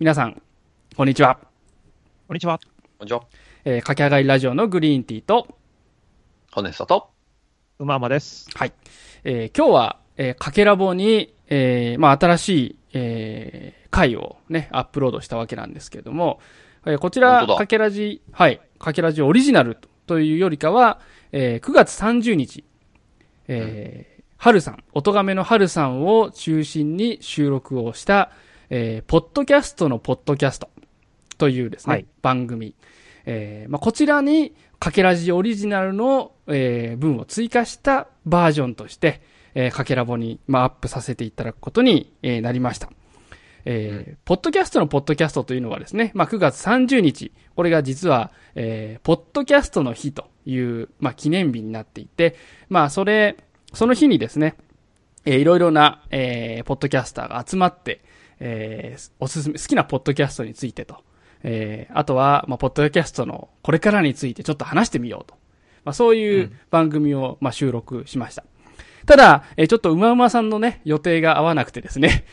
皆さんこんにちは。こんにちは。こんにちは。かけあがりラジオのグリーンティーとホネスタとうままです。はい。今日は、かけラボに、新しい、回をねアップロードしたわけなんですけれども、こちらかけラジ、はい、かけラジオオリジナルというよりかは、9月30日、春さん、おとがめの春さんを中心に収録をした、ポッドキャストのポッドキャストというですね、はい、番組、こちらにかけラジオリジナルの、文を追加したバージョンとして、かけラボに、アップさせていただくことに、なりました。ポッドキャストのポッドキャストというのはですね、9月30日、これが実は、ポッドキャストの日という、記念日になっていて、その日にですね、いろいろな、ポッドキャスターが集まって、おすすめ、好きなポッドキャストについてと、あとは、ポッドキャストのこれからについてちょっと話してみようと。そういう番組を、収録しました。ただ、ちょっとうまうまさんのね、予定が合わなくてですね、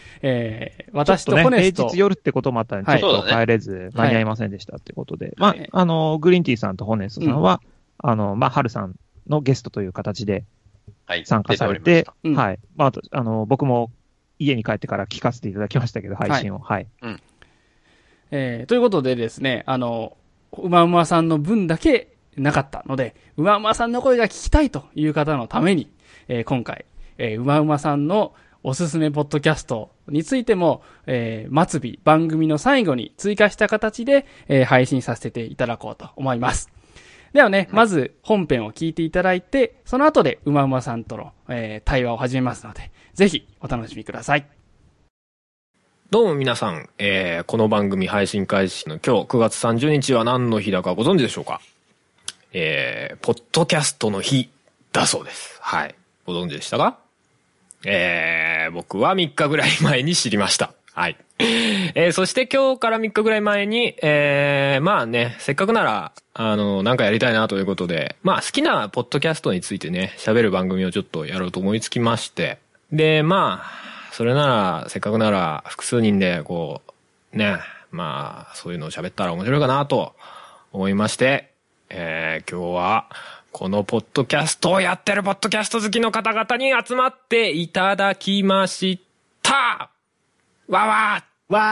私とホネスと、平日夜ってこともあったので、ちょっと帰れず間に合いませんでしたってことで、グリーンティーさんとホネスさんは、春さんのゲストという形で、参加されて、はい。僕も家に帰ってから聞かせていただきましたけど、配信を。はい。ということでですね、うまうまさんの分だけなかったので、うまうまさんの声が聞きたいという方のために、今回、うまうまさんのおすすめポッドキャストについても、末尾、番組の最後に追加した形で、配信させていただこうと思います。ではね、まず本編を聞いていただいて、その後でうまうまさんとの、対話を始めますので、ぜひお楽しみください。どうも皆さん、この番組配信開始の今日9月30日は何の日だかご存知でしょうか？ポッドキャストの日だそうです。はい。ご存知でしたか？僕は3日ぐらい前に知りました。はい。そして今日から3日ぐらい前に、せっかくなら、なんかやりたいなということで、好きなポッドキャストについてね、喋る番組をちょっとやろうと思いつきまして、で、それなら、せっかくなら、複数人で、そういうのを喋ったら面白いかなと思いまして、今日は、このポッドキャストをやってるポッドキャスト好きの方々に集まっていただきました。わわーわー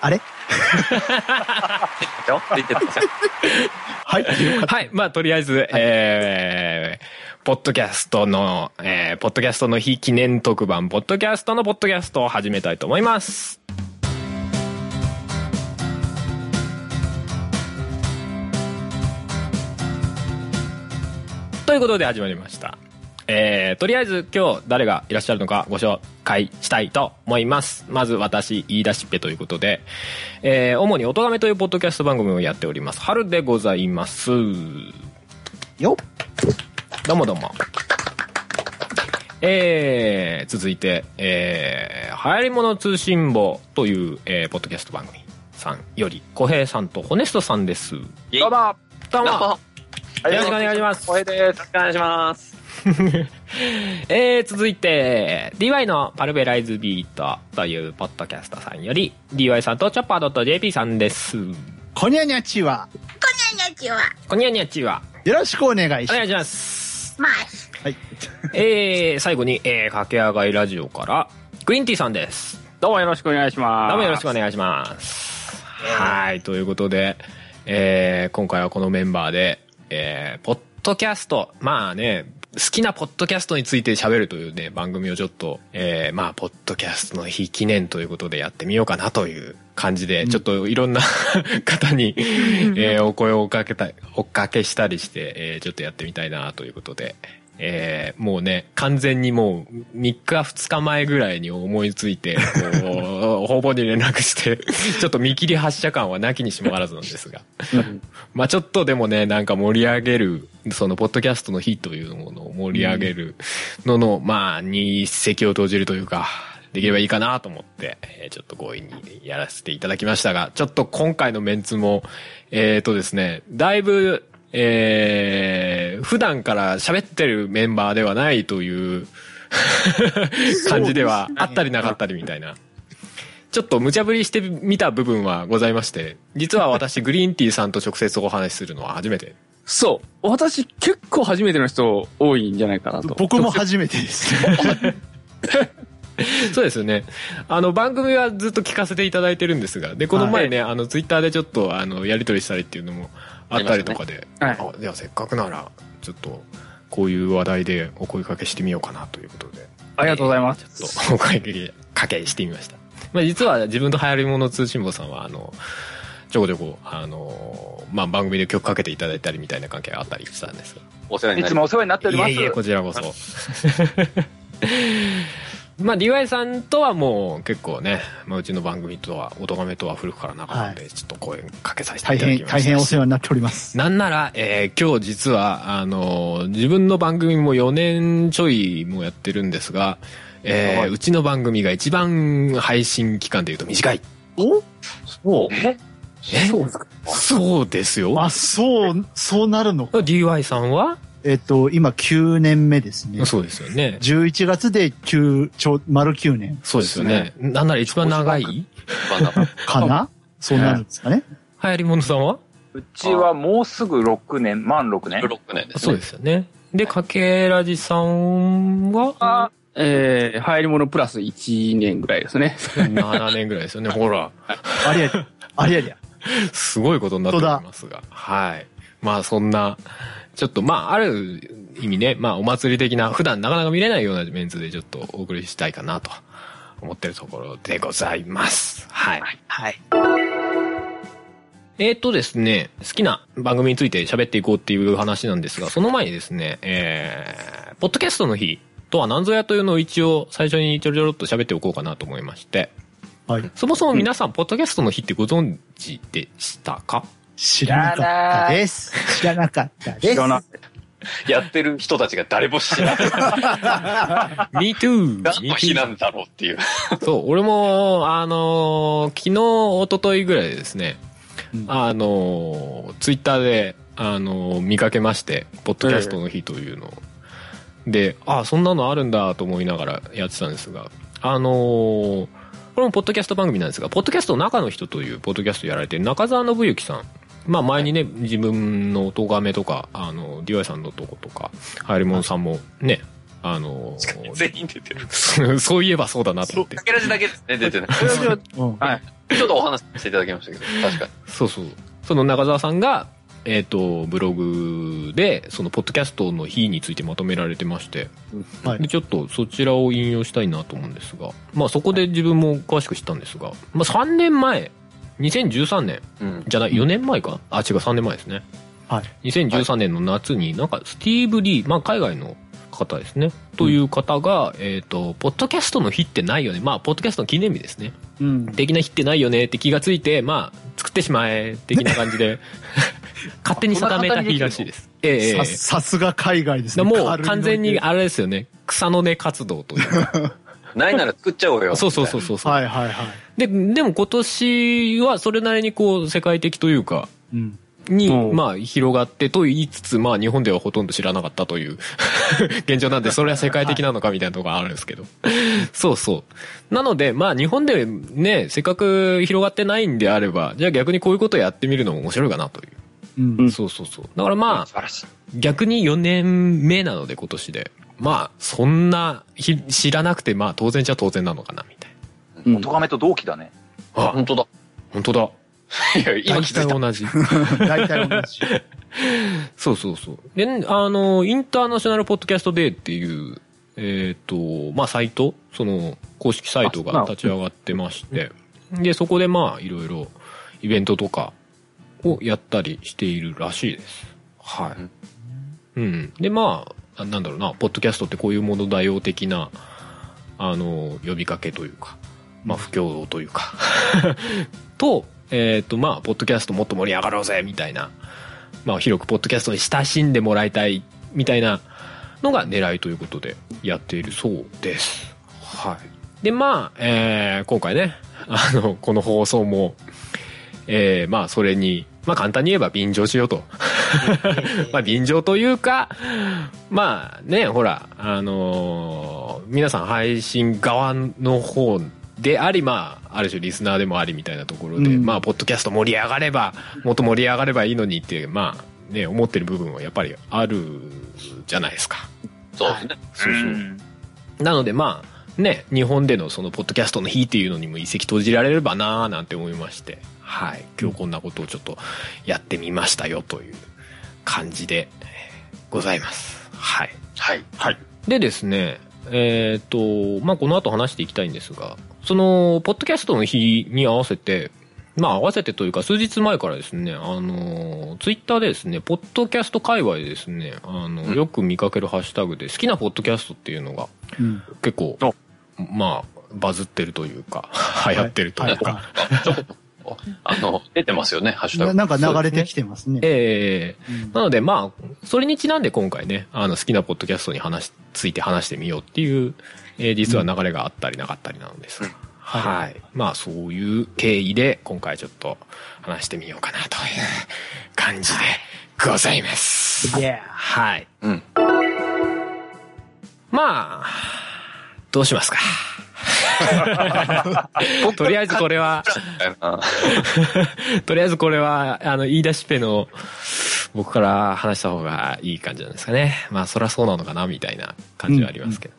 あれはい。はい。とりあえず、はい、ポッドキャストの、ポッドキャストの日記念特番、ポッドキャストのポッドキャストを始めたいと思います。ということで始まりました。とりあえず今日誰がいらっしゃるのかご紹介したいと思います。まず私言い出しっぺということで、主におとがめというポッドキャスト番組をやっております春でございますよ。どうもどうも。続いて、流行り物通信簿という、ポッドキャスト番組さんより小平さんとホネストさんです。どうもどうもよろしくお願いします。小平です。よろしくお願いします。続いて DY のパルベライズビートというポッドキャストさんより DY さんとチョッパー .jp さんです。こにゃにゃちはよろしくお願いします。お願いします、はい。最後に、かけあがいラジオからグリーンティーさんです。どうもよろしくお願いします。どうもよろしくお願いします。はい。ということで、今回はこのメンバーで、ポッドキャスト好きなポッドキャストについて喋るというね、番組をちょっと、ポッドキャストの日記念ということでやってみようかなという感じで、ちょっといろんな方に、お声をおかけしたりして、ちょっとやってみたいなということで、もうね、完全にもう3日2日前ぐらいに思いついて、ほぼに連絡して、ちょっと見切り発車感はなきにしもあらずなんですが。ちょっとでもね、なんか盛り上げる、そのポッドキャストの日というものを盛り上げるのの、に一石を投じるというか、できればいいかなと思って、ちょっと強引にやらせていただきましたが、ちょっと今回のメンツも、ですね、だいぶ、普段から喋ってるメンバーではないという感じではあったりなかったりみたいな。ちょっと無茶ぶりしてみた部分はございまして、実は私グリーンティーさんと直接お話しするのは初めて。そう、私結構初めての人多いんじゃないかなと。僕も初めてですそうですよね。番組はずっと聞かせていただいてるんですが、でこの前ね、はい、ツイッターでちょっとやり取りしたりっていうのもあったりとかで、ね、はい、あ、ではせっかくならちょっとこういう話題でお声掛けしてみようかなということで、ありがとうございます。ちょっとお声掛けしてみました。まあ、実は自分と流行り物通信簿さんはちょこちょこまあ、番組で曲かけていただいたりみたいな関係があったりしたんです。お世話になります。いつもお世話になっております。いえいえ、こちらこそ。まあ DY さんとはもう結構ね、まあ、うちの番組とはおとがめとは古くからなかったので、はい、ちょっと声かけさせていただきました。大変お世話になっております。なんなら、今日実は自分の番組も4年ちょいもやってるんですが、うちの番組が一番配信期間でいうと短い。お？そう。そうですか。そうですよ。あ、そうなるのか。DY さんは？今9年目ですね。そうですよね。11月で丸9年。そうですよね。なんなら一番長いかなそうなるんですかね。流行りものさんは？うちはもうすぐ6年6年ですね。そうですよね。で、かけらじさんは？流行りものプラス1年ぐらいですね。7年ぐらいですよね。ほら。ありゃりゃ。すごいことになっておりますが。はい。まあそんな、ちょっとまあある意味ね、まあお祭り的な、普段なかなか見れないようなメンツでちょっとお送りしたいかなと思ってるところでございます。はい。はい。ですね、好きな番組について喋っていこうっていう話なんですが、その前にですね、ポッドキャストの日とは何ぞやというのを一応最初にちょろちょろっと喋っておこうかなと思いまして、はい、そもそも皆さん、ポッドキャストの日ってご存知でしたか？知らなかったです。やってる人たちが誰も知らない。Me too。何の日なんだろうっていう。そう、俺も、昨日、一昨日ぐらいですね、ツイッターで、見かけまして、ポッドキャストの日というのを。で、あ、そんなのあるんだと思いながらやってたんですが、これもポッドキャスト番組なんですが、ポッドキャストの中の人というポッドキャストをやられている中澤信之さん。まあ前にね、はい、自分のおとがめとか、DY さんのとことか、はやりもんさんもね、全員出てる。そういえばそうだなと思って。かけらじだけですね、出てない。はい。ちょっとお話していただきましたけど、確かに。そうそう。その中澤さんが、ブログで、そのポッドキャストの日についてまとめられてまして、はい、でちょっとそちらを引用したいなと思うんですが、まあそこで自分も詳しく知ったんですが、まあ3年前、2013年、うん、じゃない、4年前か？あ、違う、3年前ですね。はい。2013年の夏に、なんかスティーブ・リー、まあ海外の方ですね、という方が、ポッドキャストの日ってないよね。まあ、ポッドキャストの記念日ですね。うん。的な日ってないよねって気がついて、まあ、作ってしまえ、的な感じで。勝手に定めた日らしいです。さすが海外ですね。もう完全にあれですよね。草の根活動という。ないなら作っちゃおうよ。そう。はいはいはい。でも今年はそれなりにこう世界的というか、うん、に、まあ広がってと言いつつ、まあ日本ではほとんど知らなかったという現状なんで、それは世界的なのかみたいなところがあるんですけど。そうそう。なので、まあ日本でね、せっかく広がってないんであれば、じゃあ逆にこういうことやってみるのも面白いかなという。うん、そう。だからまあ、逆に4年目なので今年で。まあ、そんな、知らなくて、まあ当然じゃ当然なのかな、みたいな。おとがめと同期だね。あ、本当だ。いや、今聞いた。大体同じ。そう。で、インターナショナルポッドキャストデーっていう、まあサイト、その、公式サイトが立ち上がってまして、で、そこでまあ、いろいろ、イベントとか、をやったりしているらしいです。はい。うん。で、まあ、なんだろうな、ポッドキャストってこういうものだよ的な、呼びかけというか、まあ、不協同というか、と、まあ、ポッドキャストもっと盛り上がろうぜ、みたいな、まあ、広くポッドキャストに親しんでもらいたい、みたいなのが狙いということでやっているそうです。はい。で、まあ、今回ね、この放送も、まあ、それに、まあ簡単に言えば便乗しようと。まあ便乗というか、まあね、ほら、皆さん配信側の方であり、まあある種リスナーでもありみたいなところで、まあポッドキャスト盛り上がれば、もっと盛り上がればいいのにってまあね思ってる部分はやっぱりあるじゃないですか。そうですね。そうそう。なのでまあね、日本でのそのポッドキャストの日っていうのにも一石投じられればなーなんて思いまして、はい、今日こんなことをちょっとやってみましたよという感じでございます。はいはいはい。でですね、まあこの後話していきたいんですが。そのポッドキャストの日に合わせて、まあ合わせてというか数日前からですね、ツイッターでですね、ポッドキャスト界隈でですね、よく見かけるハッシュタグで好きなポッドキャストっていうのが結構、まあバズってるというか流行ってるというか、出てますよねハッシュタグ。なんか流れてきてますね。なのでまあそれにちなんで今回ね、好きなポッドキャストについて話してみようっていう。実は流れがあったりなかったりなのですが、はい、はい、まあそういう経緯で今回ちょっと話してみようかなという感じでございます。はい。うん。まあどうしますか。とりあえずこれはとりあえずこれは言い出しっぺの僕から話した方がいい感じなんですかね。まあそりゃそうなのかなみたいな感じはありますけど。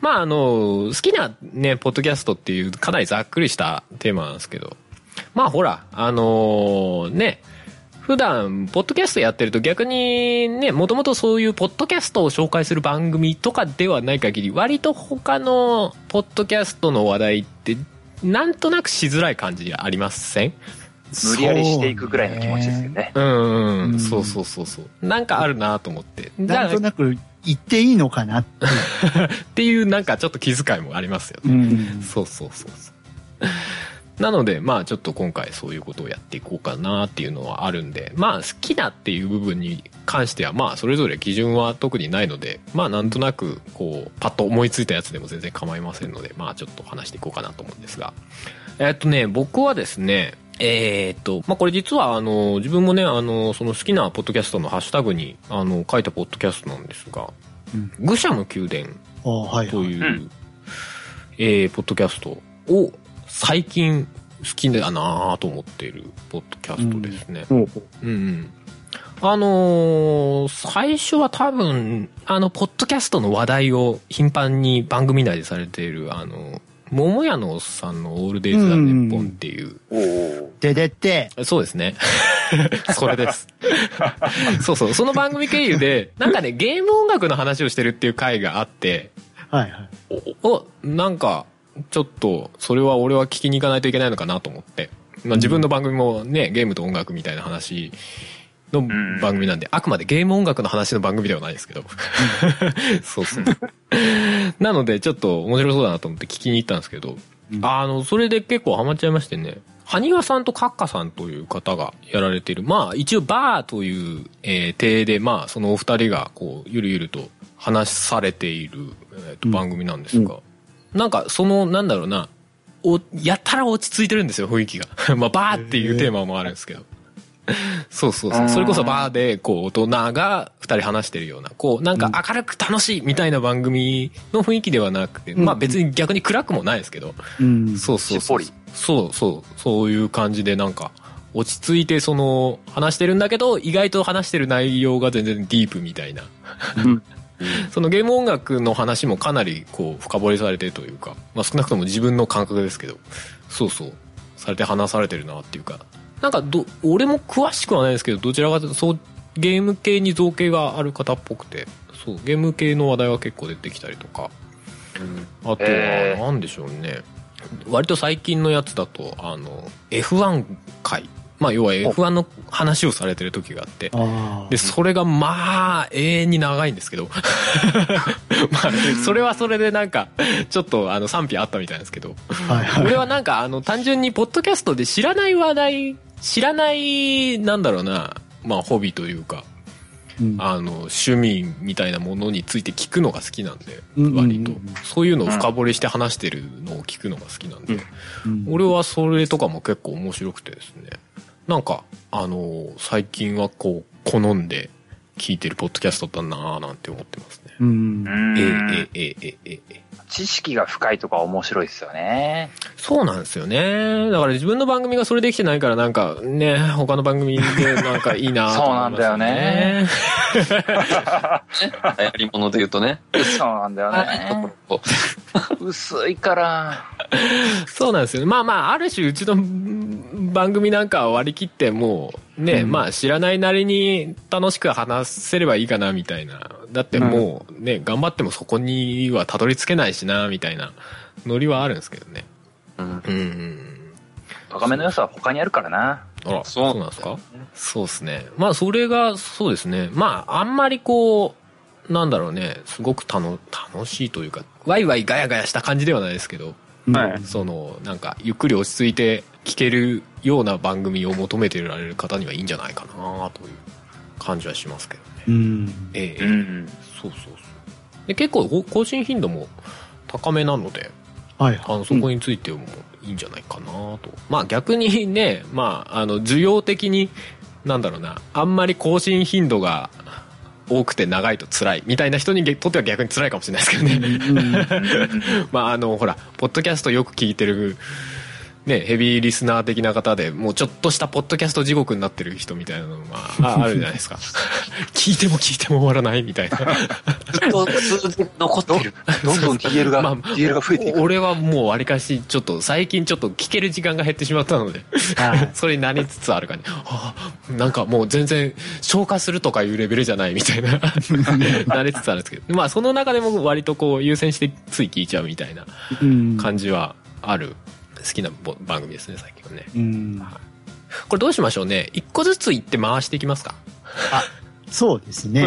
まあ好きなねポッドキャストっていうかなりざっくりしたテーマなんですけど、まあほらね普段ポッドキャストやってると逆にねもともとそういうポッドキャストを紹介する番組とかではない限り割と他のポッドキャストの話題ってなんとなくしづらい感じありません？無理やりしていくぐらいの気持ちですよね。うんそうそうそうそうなんかあるなと思ってなんとなく言っていいのかなっていうなんかちょっと気遣いもありますよね、そうそうそうそうなのでまあちょっと今回そういうことをやっていこうかなっていうのはあるんでまあ好きなっていう部分に関してはまあそれぞれ基準は特にないのでまあなんとなくこうパッと思いついたやつでも全然構いませんのでまあちょっと話していこうかなと思うんですが僕はですねまあ、これ実は自分もねその好きなポッドキャストのハッシュタグに書いたポッドキャストなんですが、愚者の宮殿という、ポッドキャストを最近好きだなと思っているポッドキャストですね。最初は多分ポッドキャストの話題を頻繁に番組内でされている桃屋のおっさんのオールデイズ・ザ・ネッポンっていう。ででって。そうですね。それです。そうそう。その番組経由で、なんかね、ゲーム音楽の話をしてるっていう回があって、はいはい。なんか、ちょっと、それは俺は聞きに行かないといけないのかなと思って。まあ自分の番組もね、ゲームと音楽みたいな話の番組なんで、あくまでゲーム音楽の話の番組ではないですけど。そうそう。なのでちょっと面白そうだなと思って聞きに行ったんですけど、それで結構ハマっちゃいましてね、埴輪さんとカッカさんという方がやられている、まあ一応バーという、体で、まあそのお二人がこうゆるゆると話されている、番組なんですが、なんかそのなんだろうな、やったら落ち着いてるんですよ雰囲気が。まあバーっていうテーマもあるんですけど。そうそうそう。それこそバーで、こう、大人が二人話してるような、こう、なんか明るく楽しいみたいな番組の雰囲気ではなくて、まあ別に逆に暗くもないですけど、そうそうそう。そうそう。そういう感じでなんか、落ち着いてその、話してるんだけど、意外と話してる内容が全然ディープみたいな。そのゲーム音楽の話もかなりこう、深掘りされてるというか、まあ少なくとも自分の感覚ですけど、そうそう。されて話されてるなっていうか、なんか俺も詳しくはないですけどどちらかというとそうゲーム系に造形がある方っぽくてそうゲーム系の話題は結構出てきたりとか、あとは何でしょうね、割と最近のやつだとF1 回、まあ要は F1 の話をされてる時があってでそれがまあ永遠に長いんですけどまあそれはそれでなんかちょっと賛否あったみたいなんですけど、俺はなんか単純にポッドキャストで知らない話題知らないなんだろうな、まあホビーというか、趣味みたいなものについて聞くのが好きなんで、割とそういうのを深掘りして話してるのを聞くのが好きなんで、俺はそれとかも結構面白くてですね、なんか最近はこう好んで聞いてるポッドキャストだなーなんて思ってますね。知識が深いとか面白いですよね。そうなんですよね。だから自分の番組がそれできてないからなんかね、他の番組でなんかいいなーと思いますよね。そうなんだよね。流行り物で言うとね。そうなんだよね。薄いから。そうなんですよね。まあまあある種うちの番組なんか割り切ってもうね、まあ知らないなりに楽しく話せればいいかなみたいな。だってもうね、頑張ってもそこにはたどり着けないしなみたいなノリはあるんですけどね。うんうん。バカめの良さは他にあるからな。あら、そうなんですか。そうですね。まあそれがそうですね。まああんまりこうなんだろうね、すごく楽しいというかワイワイガヤガヤした感じではないですけど、はい、そのなんかゆっくり落ち着いて聞けるような番組を求めてられる方にはいいんじゃないかなという感じはしますけどね。うん、そうそうそう。で結構更新頻度も高めなので、はい、そこについてもいいんじゃないかなと。まあ逆にね、まあ需要的になんだろうな、あんまり更新頻度が多くて長いと辛いみたいな人にとっては逆に辛いかもしれないですけどね。まあほらポッドキャストよく聞いてる。ね、ヘビーリスナー的な方でもうちょっとしたポッドキャスト地獄になってる人みたいなのがあるじゃないですか。聞いても聞いても終わらないみたいな。ずっと数字残ってる。どんどん DL が、まあ、DL が増えていく。俺はもうわりかしちょっと最近ちょっと聞ける時間が減ってしまったのでそれになりつつあるかね。なんかもう全然消化するとかいうレベルじゃないみたいななりつつあるんですけど、まあその中でも割とこう優先してつい聞いちゃうみたいな感じはある。好きな番組ですね最近はね。これどうしましょうね。一個ずつ行って回していきますか。あ、そうですね。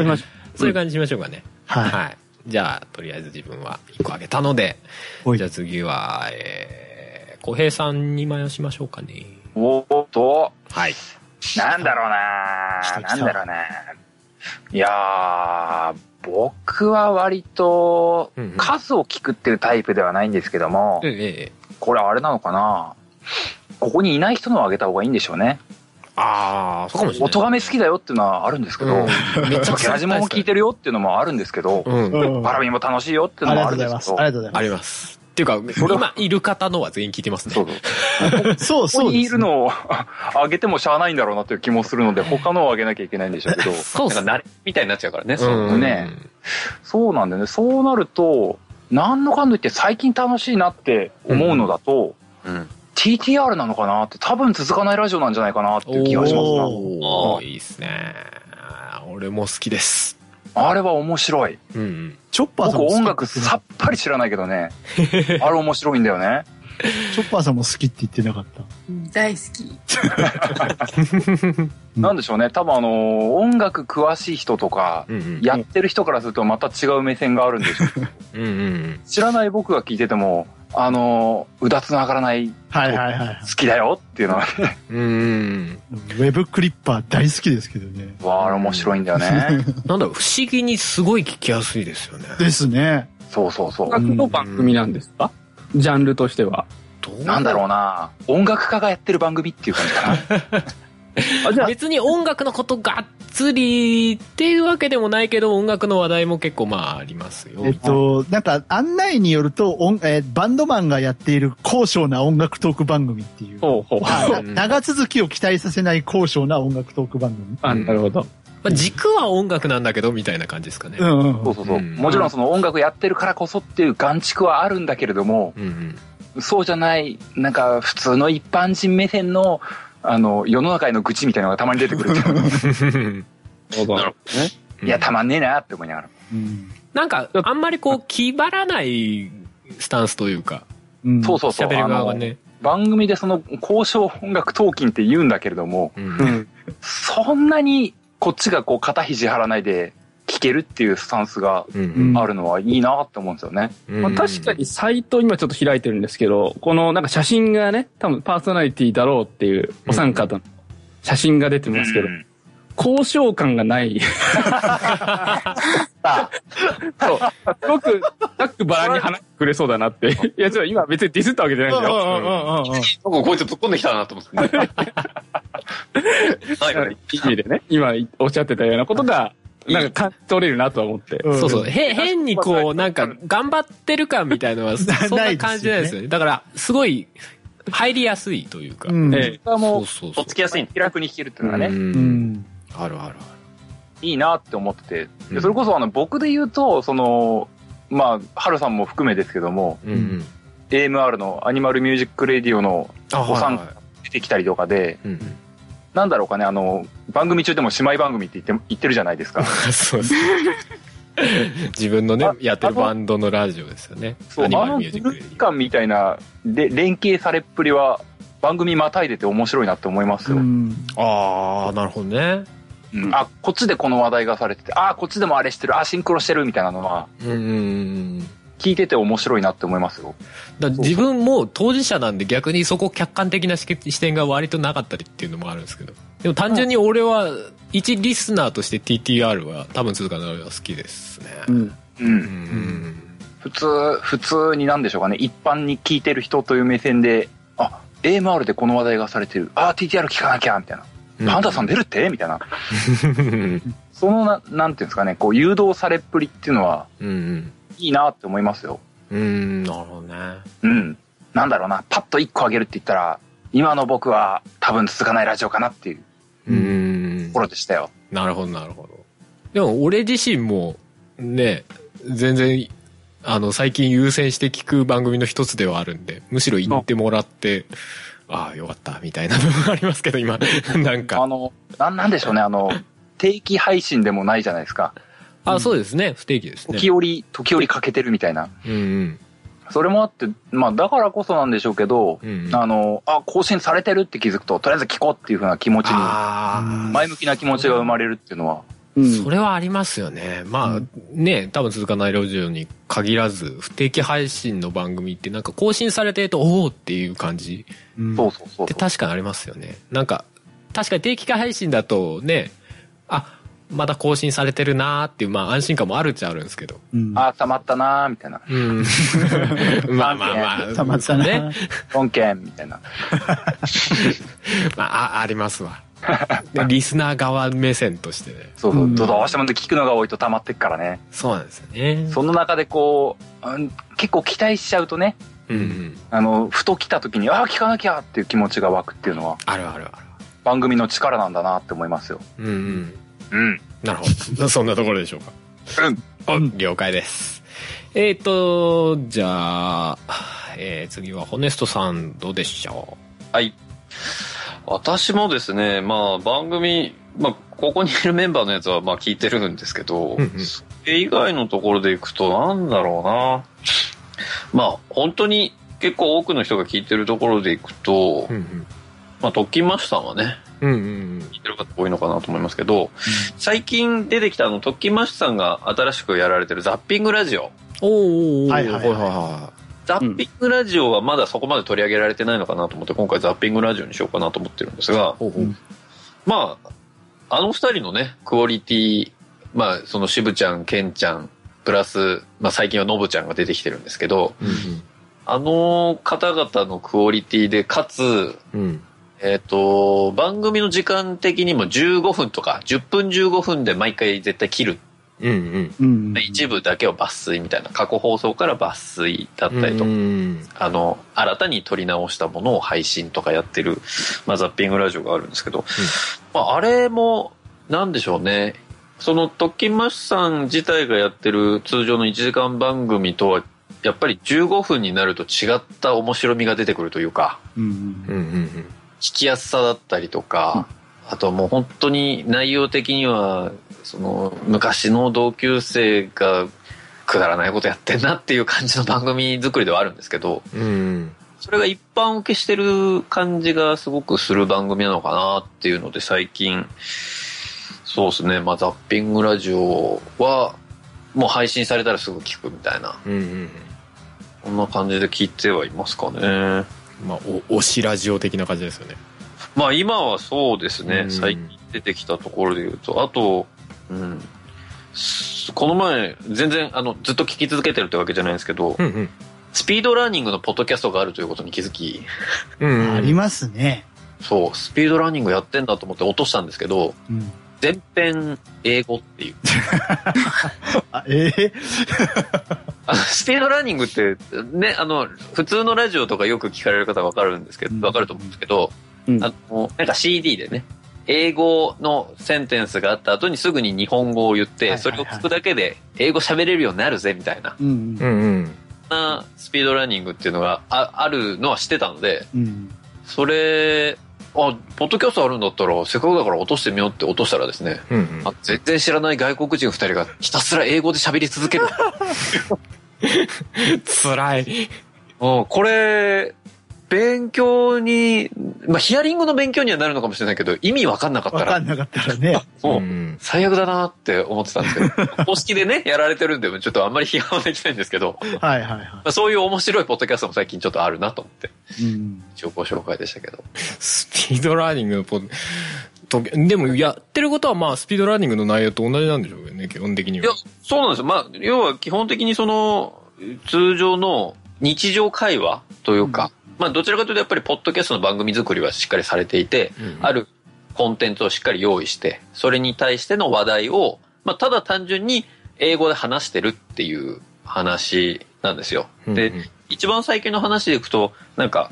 そういう感じしましょうかね。はい、はい。じゃあとりあえず自分は一個あげたので、じゃあ次は小平さんに回しましょうかね。おーっと。はい。なんだろうな。なんだろうな。いやー。僕は割と数を聞くっていうタイプではないんですけども、これあれなのかな、ここにいない人のをあげた方がいいんでしょうね。ああ、そうかもしれない。おとがめ好きだよっていうのはあるんですけど、めっちゃゲラジモンも聞いてるよっていうのもあるんですけど、パラビも楽しいよっていうのもあるんですけど、ありがとうございます。あります。っていうか今いる方のは全員聞いてますね。そうそう。ここにいるのをあげてもしゃあないんだろうなという気もするので、他のをあげなきゃいけないんでしょうけど、そうなんか慣れみたいになっちゃうからね。そうね。そうなんだよね。そうなると何のかんと言って最近楽しいなって思うのだと、TTR なのかなって、多分続かないラジオなんじゃないかなっていう気がしますな。いいですね。俺も好きです。あれは面白い。チョッパーさんも僕音楽さっぱり知らないけどね。あれ面白いんだよね。チョッパーさんも好きって言ってなかった。大好き。なんでしょうね。多分音楽詳しい人とか、やってる人からするとまた違う目線があるんでしょう。知らない僕が聞いてても、うだつの上がらない好きだよっていうのはね。ウェブクリッパー大好きですけどね。わあ、面白いんだよね。なんだろう、不思議にすごい聞きやすいですよね。ですね。そうそうそう。音楽の番組なんですか？ジャンルとしては。なんだろうな。音楽家がやってる番組っていう感じかな。別に音楽のことがっつりっていうわけでもないけど、音楽の話題も結構まあありますよ。なんか案内によるとバンドマンがやっている高尚な音楽トーク番組っていう。ほうほう。長続きを期待させない高尚な音楽トーク番組。あ、なるほど。まあ、軸は音楽なんだけどみたいな感じですかね。そうそうそう。もちろんその音楽やってるからこそっていう眼蓄はあるんだけれども、そうじゃないなんか普通の一般人目線の世の中への愚痴みたいなのがたまに出てくるっていう。いや、たまんねえなって思いながら。なんか、あんまりこう、気張らないスタンスというか。そうそうそう。喋る側がね。番組でその、高尚音楽トーキンって言うんだけれども、そんなにこっちがこう、肩肘張らないで聞けるっていうスタンスがあるのはいいなって思うんですよね。まあ、確かにサイト今ちょっと開いてるんですけど、このなんか写真がね、多分パーソナリティだろうっていうお三方の写真が出てますけど、交渉感がない。そう。すごくざっくばらんに話してくれそうだなって。いや、ちょっと今別にディスったわけじゃないんだよ。僕こいつ突っ込んできたなと思って、ね。記事でね、今おっしゃってたようなことが、なんか感じ取れるなとは思って。うん、そうそう。変にこう、なんか頑張ってる感みたいなのは、そんな感じないですよね。だから、すごい、入りやすいというか。うん。もう、とっつきやすい。気楽に弾けるっていうのがね。うん。あるあるある。いいなって思ってて。でそれこそ、僕で言うと、まあ、春さんも含めですけども、うんうん、AMR のアニマルミュージックレディオのおさんが出てきたりとかで、うんうん、なんだろうかね、番組中でも姉妹番組って言ってるじゃないですか。そうそう。自分のね、やってるバンドのラジオですよね。そう、グループ感みたいな、で、連携されっぷりは、番組またいでて面白いなって思いますよ。ああ、なるほどね。うん、あ、こっちでこの話題がされてて、あ、こっちでもあれしてる、あ、シンクロしてるみたいなのは、聞いてて面白いなって思いますよ。だ自分も当事者なんで逆にそこ客観的な視点が割となかったりっていうのもあるんですけど、でも単純に俺は一リスナーとして TTR は多分続かないのが好きですね。うん。うん。うん、普通になんでしょうかね、一般に聞いてる人という目線で、あ、AMR でこの話題がされてる、あ、TTR 聞かなきゃみたいな。パンダさん出るってみたいな。そのなんていうんですかね、こう誘導されっぷりっていうのは、うんうん、いいなって思いますよ。なるほどね。うん。なんだろうな、パッと1個あげるって言ったら、今の僕は多分続かないラジオかなっていう、ところでしたよ。なるほどなるほど。でも俺自身もね、全然最近優先して聞く番組の一つではあるんで、むしろ言ってもらって。ああ、よかった、みたいな部分ありますけど、今、なんか。なんでしょうね、定期配信でもないじゃないですか。あ、そうですね、不定期ですね。時折欠けてるみたいな。うんうん。それもあって、まあ、だからこそなんでしょうけど、うんうん、あ、更新されてるって気づくと、とりあえず聞こうっていう風な気持ちに、前向きな気持ちが生まれるっていうのは。それはありますよね。まあね、多分続かないラジオに限らず不定期配信の番組ってなんか更新されてるとおおっていう感じって確かにありますよね。なんか確かに定期配信だとね、あ、まだ更新されてるなーっていうまあ安心感もあるっちゃあるんですけど、あ、たまったなーみたいな、まあまあまあたまったね、本件みたいな、まあありますわ。リスナー側目線としてね。そうそう。どうしても聞くのが多いと溜まってくからね。そうなんですよね。その中でこう、結構期待しちゃうとね、うんうん、ふと来た時に、ああ、聞かなきゃっていう気持ちが湧くっていうのは、あるあるある。番組の力なんだなって思いますよ。うんうん。うん。なるほど。そんなところでしょうか。うん。了解です。じゃあ、次はホネストさんどうでしょう。はい。私もですね、まあ番組、まあここにいるメンバーのやつはまあ聞いてるんですけど、それ以外のところでいくとなんだろうな、まあ本当に結構多くの人が聞いてるところでいくと、まあトッキンマスターはね、聞いてる方多いのかなと思いますけど、最近出てきたトッキンマスターが新しくやられてるザッピングラジオ。おお、はいはいはい。ザッピングラジオはまだそこまで取り上げられてないのかなと思って、今回ザッピングラジオにしようかなと思ってるんですが、まああの二人のねクオリティ、まあそのしぶちゃんけんちゃんプラス、まあ最近はのぶちゃんが出てきてるんですけど、あの方々のクオリティでかつ、番組の時間的にも15分とか10分15分で毎回絶対切る。一部だけを抜粋みたいな、過去放送から抜粋だったりとか、新たに撮り直したものを配信とかやってる、まあ、ザッピングラジオがあるんですけど、まあ、あれもなんでしょうね、そのトッキンマッシュさん自体がやってる通常の1時間番組とはやっぱり15分になると違った面白みが出てくるというか、聞きやすさだったりとか、あともう本当に内容的にはその昔の同級生がくだらないことやってんなっていう感じの番組作りではあるんですけど、それが一般受けしてる感じがすごくする番組なのかなっていうので、最近そうですね、まあザッピングラジオはもう配信されたらすぐ聞くみたいな、こんな感じで聞いてはいますかね。まあ推しラジオ的な感じですよね。まあ今はそうですね、最近出てきたところで言うと、あと、この前全然ずっと聞き続けてるってわけじゃないんですけど、スピードランニングのポッドキャストがあるということに気づき、ありますね。そう、スピードランニングやってんだと思って落としたんですけど、全編英語っていうあ、スピードランニングってね、普通のラジオとかよく聞かれる方はわかるんですけど、わかると思うんですけど、うん、なんか CD でね、英語のセンテンスがあった後にすぐに日本語を言って、はいはいはい、それを聞くだけで英語喋れるようになるぜみたいな、うんうん、なスピードランニングっていうのが あるのは知ってたので、うん、それあポッドキャストあるんだったらせっかくだから落としてみようって落としたらですね、うんうん、全然知らない外国人2人がひたすら英語で喋り続けるつらい。これ勉強に、まあ、ヒアリングの勉強にはなるのかもしれないけど、意味分かんなかったら。分かんなかったらね。もう、最悪だなって思ってたんですけど、公式でね、やられてるんで、ちょっとあんまり批判はできないんですけど、はいはいはい。まあ、そういう面白いポッドキャストも最近ちょっとあるなと思って、うん、一応ご紹介でしたけど。スピードラーニングのでもやってることはまあスピードラーニングの内容と同じなんでしょうけどね、基本的には。いや、そうなんですよ。まあ、要は基本的にその、通常の日常会話というか、うんまあ、どちらかというとやっぱりポッドキャストの番組作りはしっかりされていて、うん、あるコンテンツをしっかり用意してそれに対しての話題を、まあ、ただ単純に英語で話してるっていう話なんですよ、うんうん、で一番最近の話でいくとなんか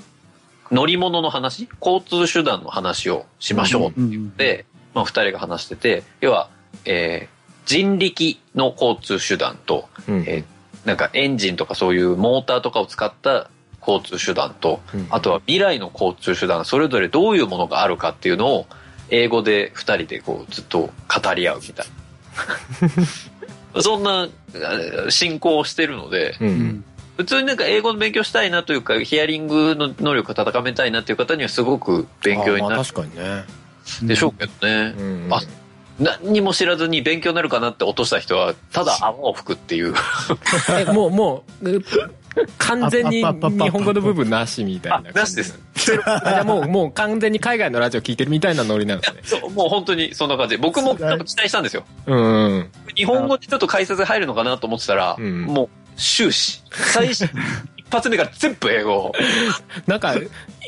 乗り物の話交通手段の話をしましょうって言って、まあ、2人が話してて要は、人力の交通手段と、うんなんかエンジンとかそういうモーターとかを使った交通手段とあとは未来の交通手段それぞれどういうものがあるかっていうのを英語で2人でこうずっと語り合うみたいなそんな進行をしてるので、うんうん、普通になんか英語の勉強したいなというかヒアリングの能力を高めたいなという方にはすごく勉強になる確かに、ね、でしょうけどね、うんうんうん、あ何にも知らずに勉強になるかなって落とした人はただ泡を吹くっていうもう完全に日本語の部分なしみたいな感じ。なしです。もう完全に海外のラジオ聞いてるみたいなノリなので。そうもう本当にそんな感じ。僕も期待したんですよ。うん。日本語でちょっと解説入るのかなと思ってたら、うん、もう終始最初一発目から全部英語。なんか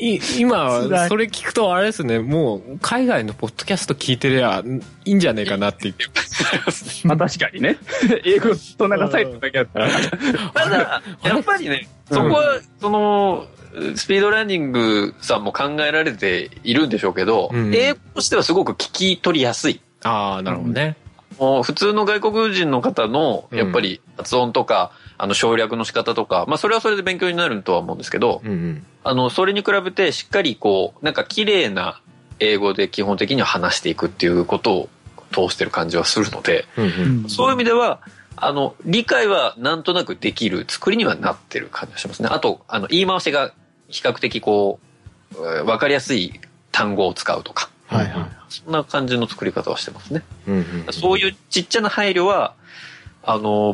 今それ聞くとあれですね。もう海外のポッドキャスト聞いてりゃいいんじゃねえかなって言って。まあ確かにね英語と流されただけだったらただやっぱりねそこはそのスピードランニングさんも考えられているんでしょうけど、うん、英語としてはすごく聞き取りやすいああなるほどね普通の外国人の方のやっぱり発音とか省略の仕方とかまあそれはそれで勉強になるとは思うんですけど、うんうん、それに比べてしっかりこうなんか綺麗な英語で基本的には話していくっていうことを通してる感じはするので、うんうん、そういう意味では理解はなんとなくできる作りにはなってる感じがしますね。あと言い回しが比較的こう分かりやすい単語を使うとか、はいはい、そんな感じの作り方はしてますね、うんうんうん、そういうちっちゃな配慮は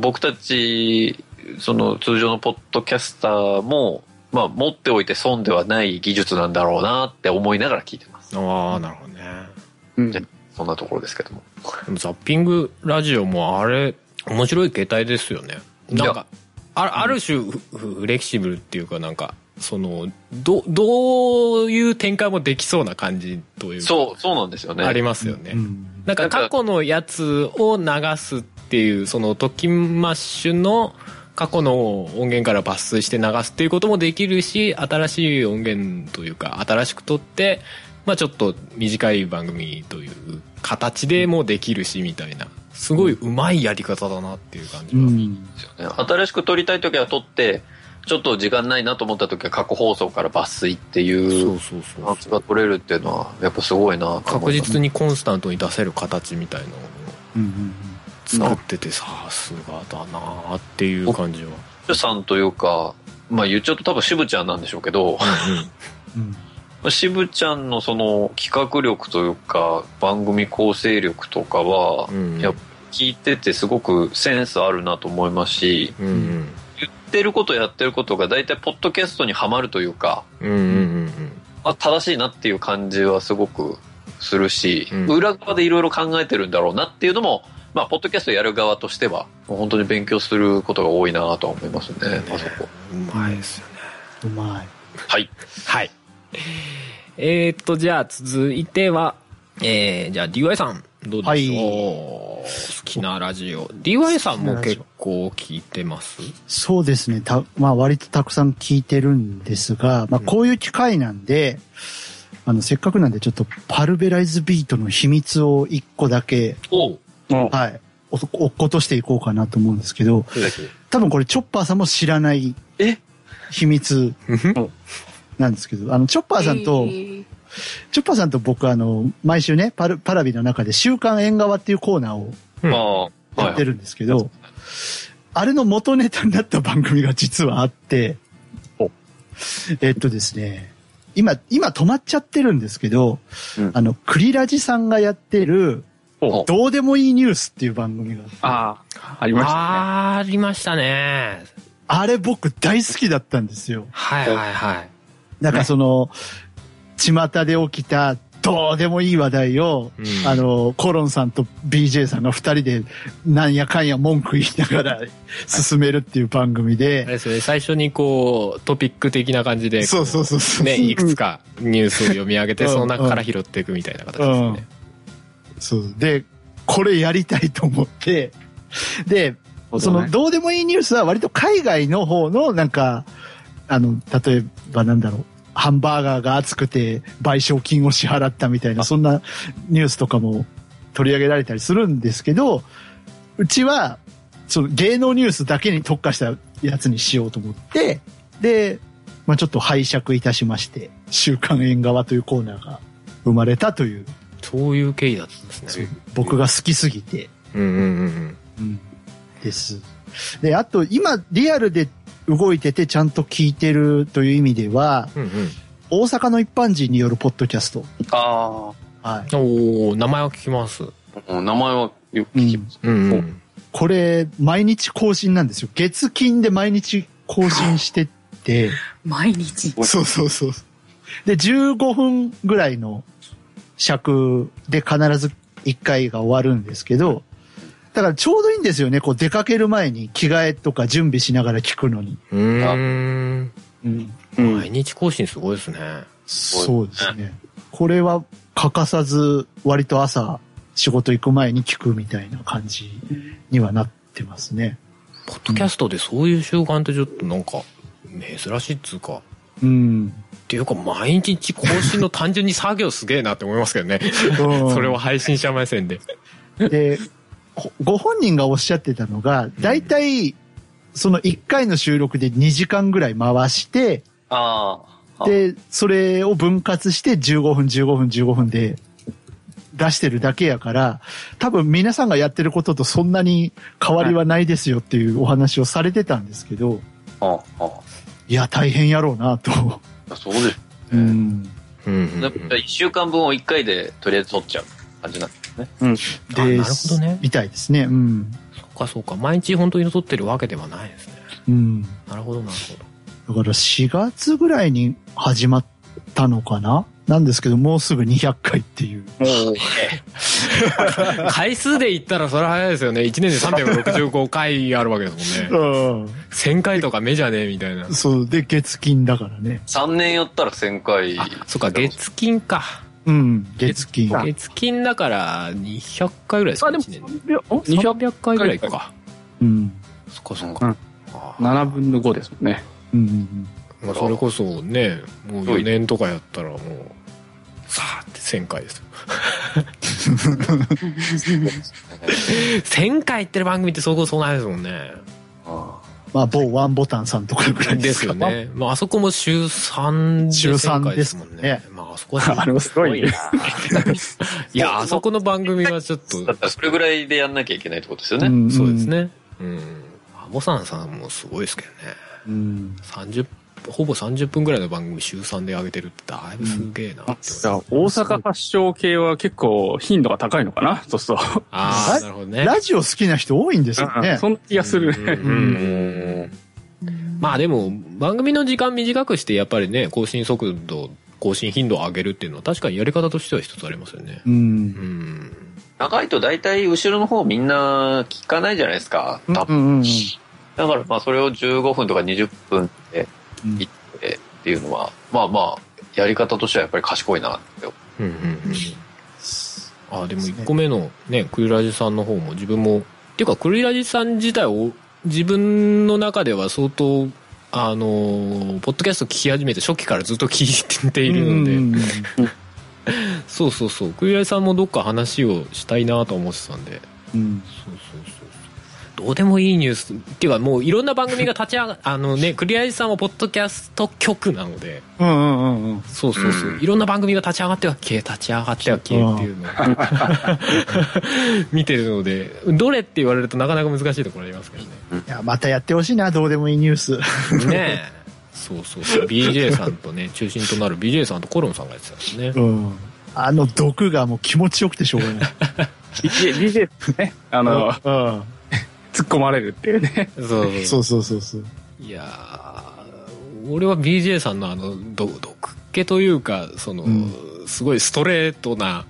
僕たちその通常のポッドキャスターも、まあ、持っておいて損ではない技術なんだろうなって思いながら聞いてます。ああなるほどね、うんそんなところですけども。ザッピングラジオもあれ面白い形態ですよね。なんかある種フレキシブルっていうかなんかそのどういう展開もできそうな感じというかそうなんですよねありますよね。うん、なんか過去のやつを流すっていうそのトキマッシュの過去の音源から抜粋して流すっていうこともできるし新しい音源というか新しく撮って。まあ、ちょっと短い番組という形でもできるしみたいなすごいうまいやり方だなっていう感じは、うん、新しく撮りたい時は撮ってちょっと時間ないなと思った時は過去放送から抜粋っていうやつが撮れるっていうのはやっぱすごいな確実にコンスタントに出せる形みたいなのを作っててさすがだなっていう感じはおさんというかまあ言っちゃうと多分渋ちゃんなんでしょうけどうんしぶちゃんのその企画力というか番組構成力とかはやっぱ聞いててすごくセンスあるなと思いますし言ってることやってることが大体ポッドキャストにはまるというかあ正しいなっていう感じはすごくするし裏側でいろいろ考えてるんだろうなっていうのもまあポッドキャストやる側としては本当に勉強することが多いなとは思いますね。あそこうまいですよね。うまいはいはいじゃあ続いてはじゃあ DY さんどうでしょう、好きなラジオ。 DY さんも結構聞いてます？そうですね、まあ、割とたくさん聞いてるんですが、まあ、こういう機会なんで、せっかくなんでちょっとパルベライズビートの秘密を一個だけはい追っことしていこうかなと思うんですけど、多分これチョッパーさんも知らない秘密なんですけど、チョッパーさんと僕毎週ねパラビの中で週刊縁側っていうコーナーをやってるんですけど、あれの元ネタになった番組が実はあって、ですね、今止まっちゃってるんですけど、クリラジさんがやってるどうでもいいニュースっていう番組がありましたね。ありましたね。あれ僕大好きだったんですよ。はいはいはい。なんかその、巷で起きたどうでもいい話題を、コロンさんと BJ さんが二人でなんやかんや文句言いながら進めるっていう番組で。あれですね、最初にこうトピック的な感じで、そうそうそうそう。ね、いくつかニュースを読み上げて、その中から拾っていくみたいな形ですね。そうで、これやりたいと思って、で、そのどうでもいいニュースは割と海外の方のなんか、例えばなんだろう、ハンバーガーが熱くて賠償金を支払ったみたいな、そんなニュースとかも取り上げられたりするんですけど、うちはその芸能ニュースだけに特化したやつにしようと思って、で、まあちょっと拝借いたしまして、週刊縁側というコーナーが生まれたという。そういう経緯だったんですね。僕が好きすぎて。です。で、あと、今、リアルで動いてて、ちゃんと聞いてるという意味では、大阪の一般人によるポッドキャスト。はい。名前は聞きます。名前はよく聞きます。これ、毎日更新なんですよ。月金で毎日更新してって。毎日？そうそうそう。で、15分ぐらいの尺で必ず1回が終わるんですけど、だからちょうどいいんですよね。こう出かける前に着替えとか準備しながら聞くのに。毎日更新すごいですね。そうですね。これは欠かさず割と朝仕事行く前に聞くみたいな感じにはなってますね。ポッドキャストでそういう習慣ってちょっとなんか珍しいっつうか。っていうか毎日更新の単純に作業すげえなって思いますけどね。それを配信者目線で。で、ご本人がおっしゃってたのが、だいたいその1回の収録で2時間ぐらい回して、で、それを分割して15分、15分、15分で出してるだけやから、多分皆さんがやってることとそんなに変わりはないですよっていうお話をされてたんですけど、いや、大変やろうなと。そうです、ね。やっぱ1週間分を1回でとりあえず撮っちゃう感じなんですね。なるほどね。みたいですね。そうかそうか。毎日本当に撮ってるわけではないですね。なるほどなるほど。だから4月ぐらいに始まったのかな。なんですけどもうすぐ200回っていう。回数で言ったらそれは早いですよね。1年で365回あるわけですもんね。1000回とか目じゃねえみたいな。そうで月金だからね。3年やったら1000回。あ、そっか月金か。月金。月金だから200回ぐらいですか。あでも200回ぐらいか。そっかそっか。7分の5ですもんね。まあそれこそね、もう4年とかやったらもう。さあって1000回ですよ。1000回言ってる番組ってそうこそないですもんね。まあ某ワンボタンさんとかぐらいですよね。まああそこも週3で1000回ですもんね。まああそこはあれもすごいね。いやあそこの番組はちょっとそれぐらいでやんなきゃいけないってことですよね。そうですね。ワンボタンさんもすごいですけどね。ほぼ30分ぐらいの番組週3で上げてるってだいぶすげえなって。大阪発祥系は結構頻度が高いのかな。そうそう。あ、なるほどね。ラジオ好きな人多いんですよね。そんな気がするね。まあでも番組の時間短くしてやっぱりね、更新速度更新頻度を上げるっていうのは確かにやり方としては一つありますよね。長いと大体後ろの方みんな聞かないじゃないですか。だからまあそれを15分とか20分で行ってっていうのは、まあまあやり方としてはやっぱり賢いなって。あでも1個目のねクリラジさんの方も自分もっていうかクリラジさん自体を自分の中では相当ポッドキャスト聞き始めて初期からずっと聞いているのでうんそうそうそうクリラジさんもどっか話をしたいなと思ってたんで、うん、そうそうそうどうでもいいニュースっていうかもういろんな番組が立ち上があのねクリラジさんもポッドキャスト局なのでうんうんうんそうそうそう、うん、いろんな番組が立ち上がっては消え立ち上がっては消えっていうのを見てるのでどれって言われるとなかなか難しいところありますけどねいやまたやってほしいなどうでもいいニュースねえそうそうそう BJ さんとね中心となる BJ さんとコロンさんがやってたんですねうんあの毒がもう気持ちよくてしょうがないDJ ねうん、突っ込まれるっていうねそうそうそうそういや俺は BJ さんのあの毒気というかその、うん、すごいストレートな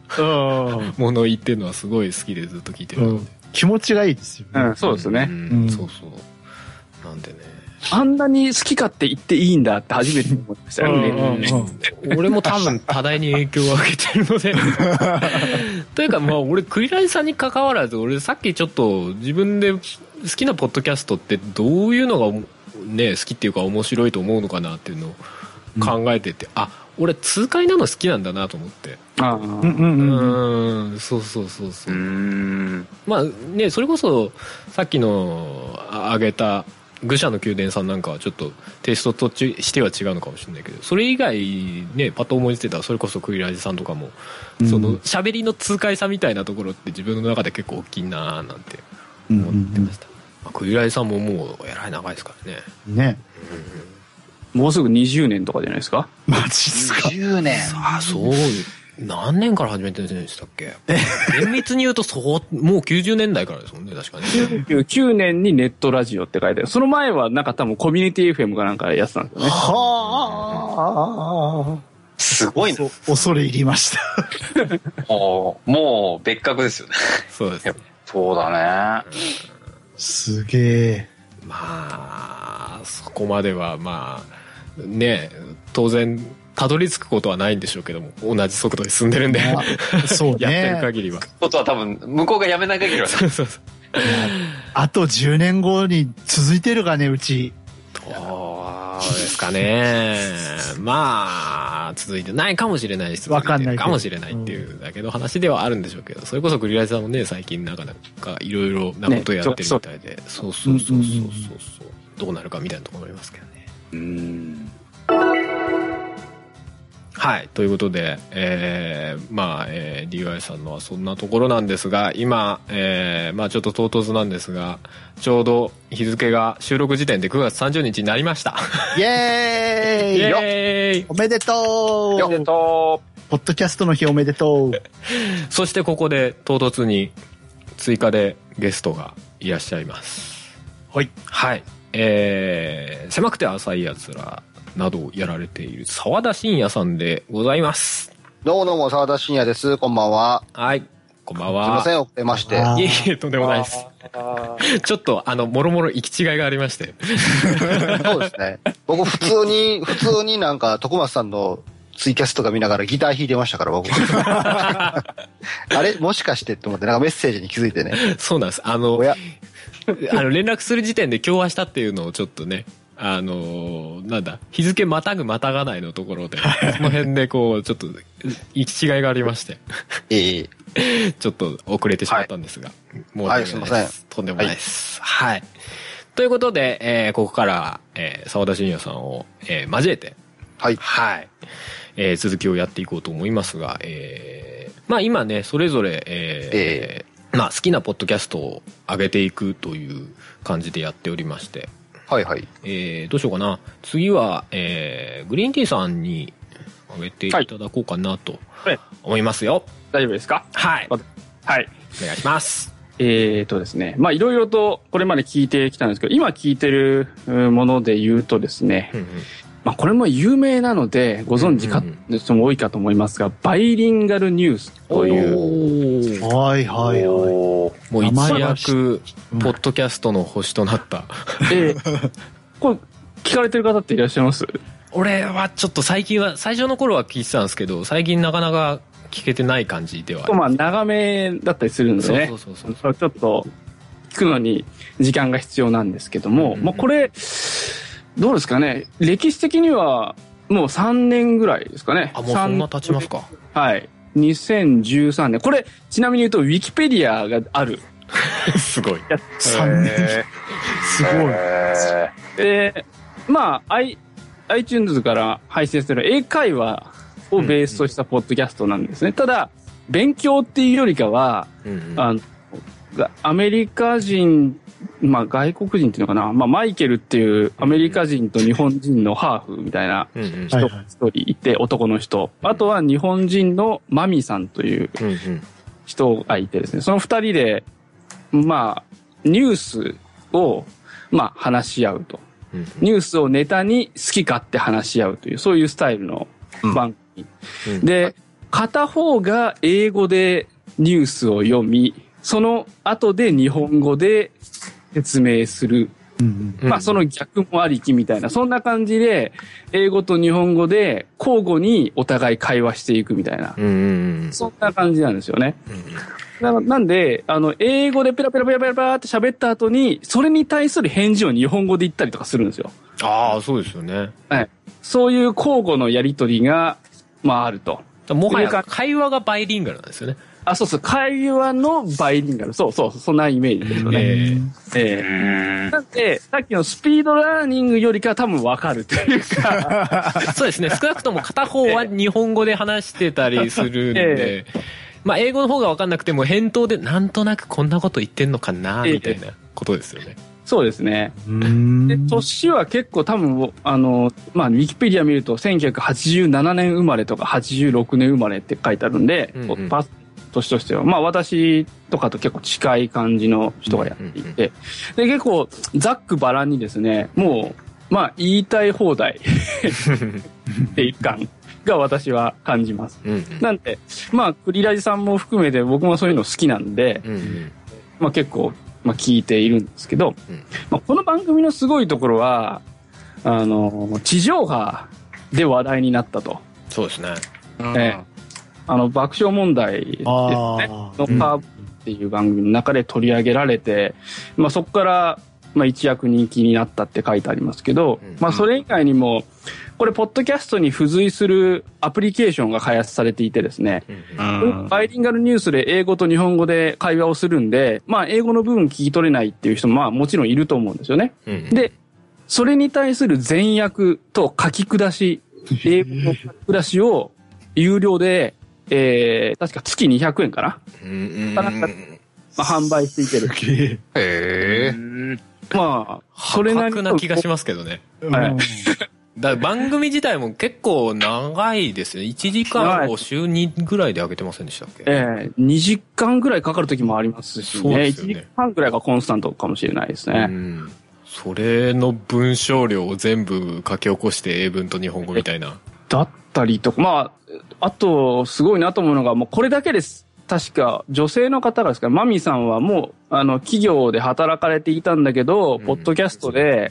ものを言ってるのはすごい好きでずっと聞いてるので、うん、気持ちがいいですよね、うん、そうですね、うんうん、そうそうなんでねあんなに好きかって言っていいんだって初めて思いましたよね俺も多分多大に影響を受けてるのでというかまあ俺クリラジさんに関わらず俺さっきちょっと自分で好きなポッドキャストってどういうのが、ね、好きっていうか面白いと思うのかなっていうのを考えてて、うん、あ俺痛快なの好きなんだなと思ってあうんうんうんそうそうそうそうまあねそれこそさっきのあげた愚者の宮殿さんなんかはちょっとテイストとしては違うのかもしれないけどそれ以外ねパッと思いついたらそれこそクリラジさんとかもその喋りの痛快さみたいなところって自分の中で結構大きいななんて思ってました、うんうんうんまあ、クリラジさんももうえらい長いですからねね、うん、もうすぐ20年とかじゃないですかマジっすか20年あそう何年から始めてるんでしたっけ厳密に言うとそうもう90年代からですもんね確かに99年にネットラジオって書いてあるその前はなんか多分コミュニティ FM かなんかやってたんですよねはあすごいな恐れ入りましたもう別格ですよねそうですねそうだねすげえまあそこまではまあね当然たどり着くことはないんでしょうけども同じ速度で進んでるんでそう、ね、やってる限りはことは多分向こうがやめない限りはそうそうそうあと10年後に続いてるかねうちどうですかねまあ続いてないかもしれないし続いてるかもしれないっていうだけの話ではあるんでしょうけど、うん、それこそクリラジさんもね最近なかなかいろいろなことやってるみたいで、ね、そうそうそうそうそうそうどうなるかみたいなところありますけどねはいということで、まあ、DY さんのはそんなところなんですが今、まあちょっと唐突なんですがちょうど日付が収録時点で9月30日になりましたイエーイ、 イエーイおめでとうおめでとうポッドキャストの日おめでとうそしてここで唐突に追加でゲストがいらっしゃいますはいはい、狭くて浅いやつらなどをやられている沢田信也さんでございます。どうも沢田信也です。こんばんは。はい。こんばんは。すいません遅れまして。いえとんでもないです。ちょっともろもろ行き違いがありまして。そうですね。僕普通になんか徳松さんのツイキャスとか見ながらギター弾いてましたから僕。あれもしかしてって思ってなんかメッセージに気づいてね。そうなんです。連絡する時点で今日はしたっていうのをちょっとね。なんだ日付またぐまたがないのところでその辺でこうちょっと行き違いがありまして、ちょっと遅れてしまったんですが、はい、申し訳ないです、はい、とんでもないです、はいはい、ということで、ここから、沢田信也さんを、交えて、はいはい続きをやっていこうと思いますが、まあ今ねそれぞれ、まあ、好きなポッドキャストを上げていくという感じでやっておりまして。はいはい。どうしようかな。次は、グリーンティーさんにあげていただこうかなと思いますよ。はい、大丈夫ですか？はい。はい。お願いします。ですね。まあいろいろとこれまで聞いてきたんですけど、今聞いてるもので言うとですね、うんうん、まあこれも有名なのでご存知か、うんうん、人も多いかと思いますが、バイリンガルニュースという。はいはいはい。もう一躍ポッドキャストの星となった。これ聞かれてる方っていらっしゃいます？俺はちょっと最近は、最初の頃は聴いてたんですけど、最近なかなか聴けてない感じではあります。まあ長めだったりするのでね、そうそうそうそう、ちょっと聴くのに時間が必要なんですけども、うん、まあ、これどうですかね、歴史的にはもう3年ぐらいですかね。あ、もうそんな経ちますか。はい。2013年。これ、ちなみに言うと、ウィキペディアがある。すごい。3年。すごい。で、まあ、iTunes から配信する英会話をベースとしたポッドキャストなんですね。うんうん、ただ、勉強っていうよりかは、うんうん、アメリカ人、まあ、外国人っていうのかな、まあ、マイケルっていうアメリカ人と日本人のハーフみたいな人が一人いて、男の人、あとは日本人のマミさんという人がいてですね、その二人でまあニュースをまあ話し合うと、ニュースをネタに好き勝手話し合うという、そういうスタイルの番組で、片方が英語でニュースを読み、その後で日本語で説明する、うんうん、まあその逆もありきみたいな、そんな感じで英語と日本語で交互にお互い会話していくみたいな、うんうん、そんな感じなんですよね。なんで英語でペラペラペラペラペラって喋った後に、それに対する返事を日本語で言ったりとかするんですよ。ああ、そうですよね。はい。そういう交互のやりとりがまああると。もはや会話がバイリンガルなんですよね。あ、そうそう、会話のバイリンガル。そうそう、そんなイメージですよね。なんで、さっきのスピードラーニングよりか多分わかるというか。そうですね、少なくとも片方は日本語で話してたりするんで、まあ英語の方がわかんなくても返答でなんとなくこんなこと言ってんのかな、みたいなことですよね。そうですね。で、年は結構多分、まあ、ウィキペディア見ると1987年生まれとか86年生まれって書いてあるんで、うんうん、年としては、まあ私とかと結構近い感じの人がやっていて、うんうんうん、で、結構ざっくばらんにですね、もう、まあ言いたい放題っていう感が私は感じます。うんうん、なんで、まあクリラジさんも含めて僕もそういうの好きなんで、うんうん、まあ結構、まあ、聞いているんですけど、まあ、この番組のすごいところは地上波で話題になったと。そうですね。爆笑問題ですね、のカーブっていう番組の中で取り上げられて、うん、まあ、そこから、まあ、一躍人気になったって書いてありますけど、うん、まあ、それ以外にもこれポッドキャストに付随するアプリケーションが開発されていてですね、うん、バイリンガルニュースで英語と日本語で会話をするんで、まあ英語の部分聞き取れないっていう人もまあもちろんいると思うんですよね、うん、でそれに対する全訳と書き下し、英語の書き下しを有料で確か月200円かな、なんか、まあ、販売していける。へぇ、まあ、それなりな気がしますけどね。はい。だ番組自体も結構長いですね。1時間を週2ぐらいで上げてませんでしたっけ？2時間ぐらいかかる時もありますしね。そうですね。1時間半ぐらいがコンスタントかもしれないですね。うん。それの文章量を全部書き起こして英文と日本語みたいな。だったりとか、まあ、あと、すごいなと思うのが、もうこれだけです。確か、女性の方がですから、マミさんはもう、企業で働かれていたんだけど、うん、ポッドキャストで、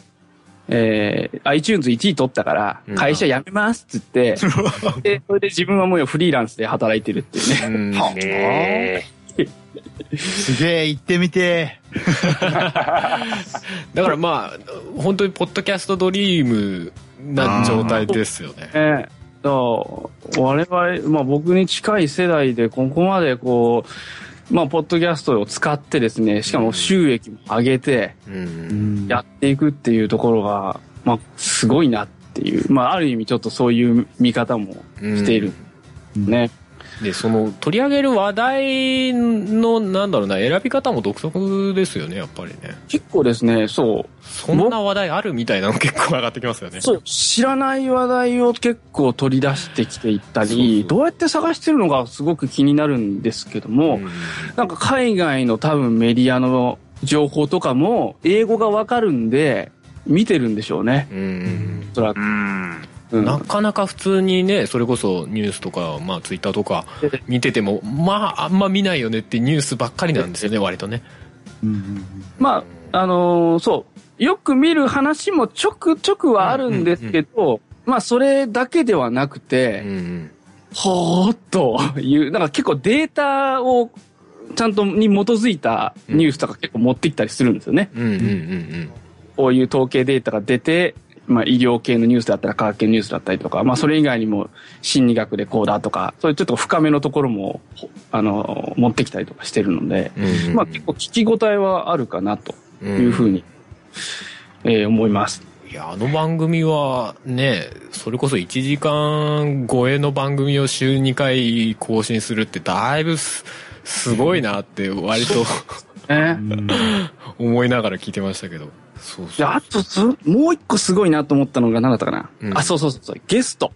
iTunes 1位取ったから、会社辞めますって言って、うん、で、それで自分はもうフリーランスで働いてるっていうね。うん、すげえ、行ってみて。だからまあ、本当にポッドキャストドリーム、な状態ですよね。我々、まあ僕に近い世代でここまでこう、まあポッドキャストを使ってですね、しかも収益も上げてやっていくっていうところが、まあすごいなっていう、まあある意味ちょっとそういう見方もしているね。で、その取り上げる話題のなんだろうな、選び方も独特ですよね、やっぱりね。結構ですね、そう。そんな話題あるみたいなの結構上がってきますよね。そう、知らない話題を結構取り出してきていったり、そうそうそう、どうやって探してるのがすごく気になるんですけども、うん、なんか海外の多分メディアの情報とかも英語がわかるんで見てるんでしょうね。うん。おそらく。うん、なかなか普通にね、それこそニュースとか、まあツイッターとか見てても、まああんま見ないよねってニュースばっかりなんですよね、割とね。うん、まあ、そう、よく見る話もちょくちょくはあるんですけど、うんうんうん、まあそれだけではなくて、うん、ほーっというなんか結構データをちゃんとに基づいたニュースとか結構持ってきたりするんですよね、うんうんうんうん、こういう統計データが出て、まあ、医療系のニュースだったり科学系のニュースだったりとか、まあ、それ以外にも心理学でこうだとかそういうちょっと深めのところも持ってきたりとかしてるので、うんうんうん、まあ、結構聞き応えはあるかなというふうに、うん、思います。いや、あの番組はね、それこそ1時間超えの番組を週2回更新するってだいぶすごいなって割と、うん思いながら聞いてましたけど。そうそう。あともう一個すごいなと思ったのが何だったかな、うん、あ、そうそうそう、ゲスト。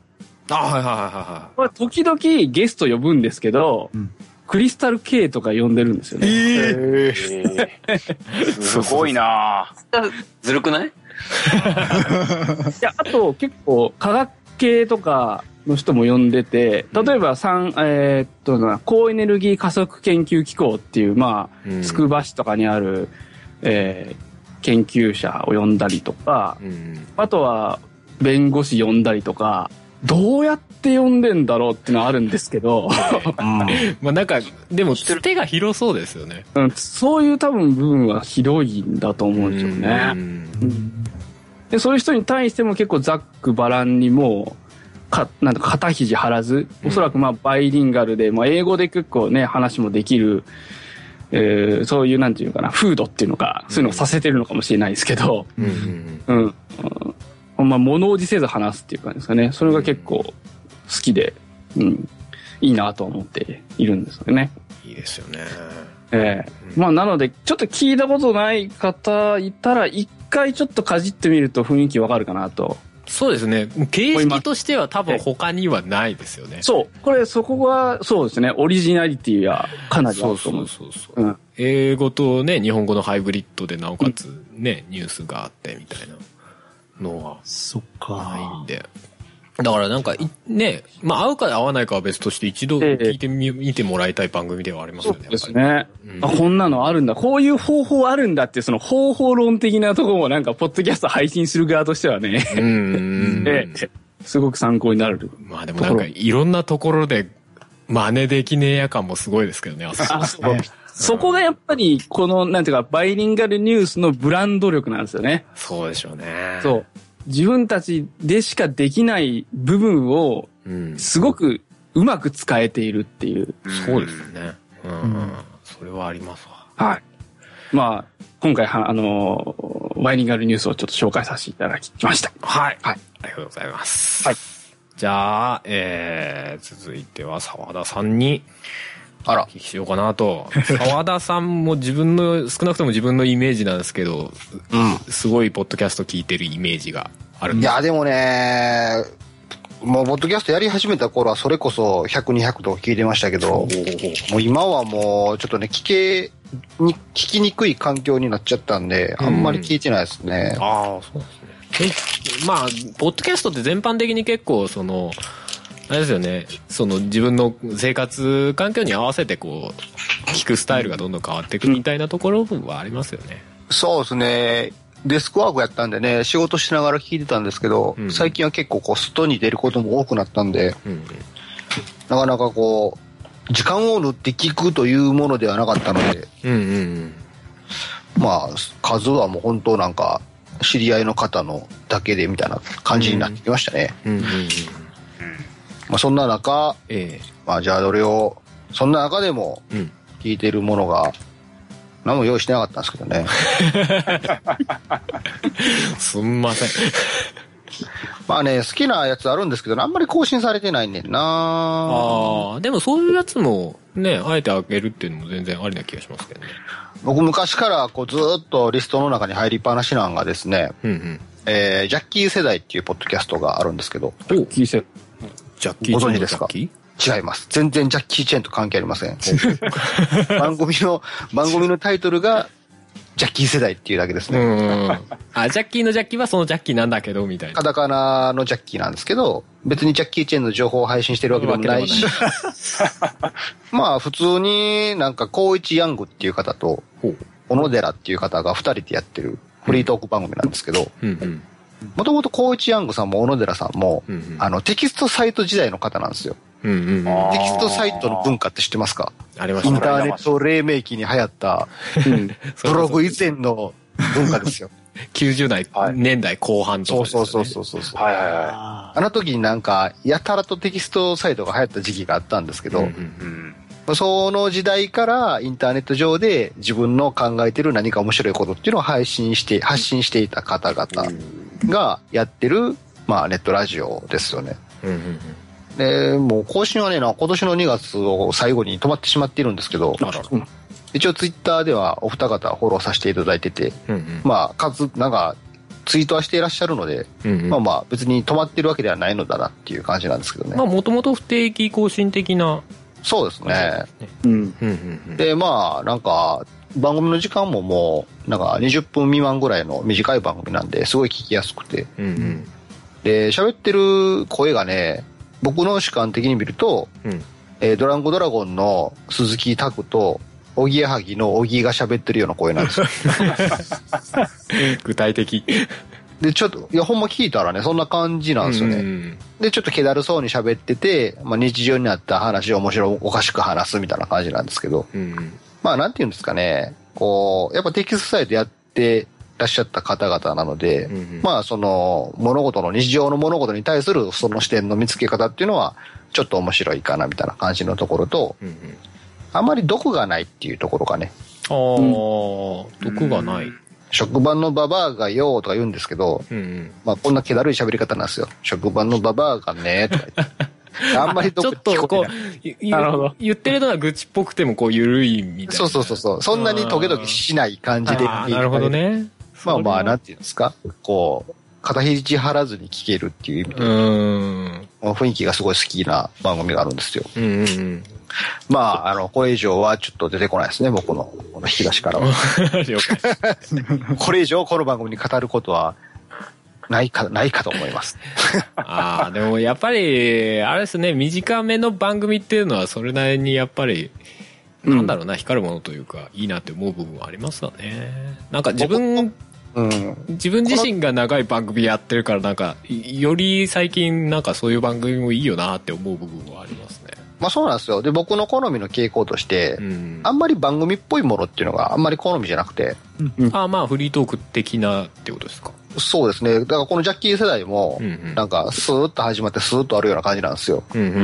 あ、はいはいはいはい。時々ゲスト呼ぶんですけど、うん、クリスタル K とか呼んでるんですよね。すごいな。ずるくない？いや、あと結構科学系とかの人も呼んでて、例えば高エネルギー加速研究機構っていう、まあ、つくば市とかにある、研究者を呼んだりとか、うん、あとは弁護士呼んだりとか、どうやって呼んでんだろうっていうのはあるんですけど、まあなんかでも手が広そうですよね、うん、そういう多分部分は広いんだと思うんですよね、うんうん、でそういう人に対しても結構ざっくばらんにもなんか肩肘張らず、おそらくまあバイリンガルで、まあ、英語で結構ね話もできる、そういうなんていうかな風土っていうのか、そういうのをさせてるのかもしれないですけど、うんうんうんうん、まあ物おじせず話すっていう感じですかね。それが結構好きで、うん、いいなと思っているんですよね。いいですよね。まあなのでちょっと聞いたことない方いたら一回ちょっとかじってみると雰囲気わかるかなと。そうですね。形式としては多分他にはないですよね。そう。これそこがそうですね。オリジナリティはかなりあると思う。そうそうそう、うん。英語とね日本語のハイブリッドでなおかつね、うん、ニュースがあってみたいなのはないんで。だからなんかね、まあ合うか合わないかは別として一度聞いてみ、見てもらいたい番組ではありますよね。そうですね。うん、あ、こんなのあるんだ、こういう方法あるんだっていうその方法論的なところもなんかポッドキャスト配信する側としてはね、うんすごく参考になる。まあでもなんかいろんなところで真似できねえや感もすごいですけどね。あそこ。そこがやっぱりこのなんていうかバイリンガルニュースのブランド力なんですよね。そうでしょうね。そう。自分たちでしかできない部分をすごくうまく使えているっていう、うん、そうですね、うんうん、それはありますわ。はい、まあ今回バイリンガルニュースをちょっと紹介させていただきました。はい、はい、ありがとうございます、はい、じゃあ、続いては澤田さんにお聞きしようかなと。澤田さんも自分の少なくとも自分のイメージなんですけど、うん、すごいポッドキャスト聞いてるイメージがあるんです。いやでもね、もうポッドキャストやり始めた頃はそれこそ100、200とか聞いてましたけど、もう今はもうちょっとね聞きにくい環境になっちゃったんで、あんまり聞いてないですね。うん、ああ、そうですね。まあポッドキャストって全般的に結構そのあれですよね、その自分の生活環境に合わせてこう聞くスタイルがどんどん変わっていくみたいなところはありますよね。そうですね。デスクワークやったんでね、仕事しながら聞いてたんですけど、うん、最近は結構こう外に出ることも多くなったんで、うん、なかなかこう時間を縫って聞くというものではなかったので、うんうんうん、まあ数はもう本当なんか知り合いの方のだけでみたいな感じになってきましたね。うんうんうんうん、まあ、そんな中、まあ、じゃあどれをそんな中でも聞いてるものが何も用意してなかったんですけどね。すんません。まあね、好きなやつあるんですけど、あんまり更新されてないねんな。あ、でもそういうやつもね、あえて開けるっていうのも全然ありな気がしますけどね。僕昔からこうずっとリストの中に入りっぱなしなんがですね、うんうん、ジャッキー世代っていうポッドキャストがあるんですけど。ジャッキー世代ご存知ですか？違います。全然ジャッキー・チェンと関係ありません。番組のタイトルがジャッキー世代っていうだけですね。うん、あ、ジャッキーのジャッキーはそのジャッキーなんだけどみたいな、カタカナのジャッキーなんですけど、別にジャッキー・チェンの情報を配信してるわけでもないし、まあ普通になんか高一ヤングっていう方と小野寺っていう方が2人でやってるフリートーク番組なんですけど、うんうん、もともと高市安吾さんも小野寺さんも、うんうん、テキストサイト時代の方なんですよ。うんうん、テキストサイトの文化って知ってますか？ありました。インターネット黎明期に流行った、うん、ブログ以前の文化ですよ。90代、はい、年代後半とかですよね。そう。はいはいはい。あの時になんかやたらとテキストサイトが流行った時期があったんですけど、うんうんうん、その時代からインターネット上で自分の考えてる何か面白いことっていうのを発信していた方々がやってる、まあ、ネットラジオですよね。うんうんうんでもう更新はね今年の2月を最後に止まってしまっているんですけど、うん、一応ツイッターではお二方フォローさせていただいてて、うんうん、まあなんかツイートはしていらっしゃるので、うんうん、まあまあ別に止まってるわけではないのだなっていう感じなんですけどね。まあもともと不定期更新的なそうですね。うんうんうん、でまあなんか番組の時間ももうなんか20分未満ぐらいの短い番組なんですごい聞きやすくて、うんうん、で喋ってる声がね。僕の主観的に見ると、うんドランゴドラゴンの鈴木拓とおぎやはぎのおぎが喋ってるような声なんですよ。具体的でちょっといやほんま聞いたらねそんな感じなんですよね、うんうん、でちょっと気だるそうに喋ってて、まあ、日常にあった話を面白おかしく話すみたいな感じなんですけど、うんうん、まあなんていうんですかねこうやっぱテキストサイトやっていらっしゃった方々なので、うんうん、まあその物事の日常の物事に対するその視点の見つけ方っていうのはちょっと面白いかなみたいな感じのところと、うんうん、あまり毒がないっていうところがね。ああ、うん、毒がない。職場のババアがよとか言うんですけど、うんうん、まあこんな気だるい喋り方なんですよ。職場のババアがねとか言って。あんまりどっちょっとこう言ってるのは愚痴っぽくてもこう緩いみたいな。そうそんなにトゲトゲしない感じで。ああなるほどね。まあまあなんていうんですかこう肩肘張らずに聞けるっていう意味で雰囲気がすごい好きな番組があるんですよ。うんうんうん、まあこれ以上はちょっと出てこないですね。僕のこの引き出しからは。これ以上この番組に語ることは。ないかと思います。ああでもやっぱりあれですね短めの番組っていうのはそれなりにやっぱり、うん、なんだろうな光るものというかいいなって思う部分はありますよね。なんか自分自身が長い番組やってるからなんかより最近なんかそういう番組もいいよなって思う部分はありますね。まあそうなんですよ。で僕の好みの傾向として、うん、あんまり番組っぽいものっていうのがあんまり好みじゃなくて、うんうん、ああまあフリートーク的なってことですか。そうですね。だからこのジャッキー世代も、うんうん、なんかスーッと始まってスーッとあるような感じなんですよ、うんうんう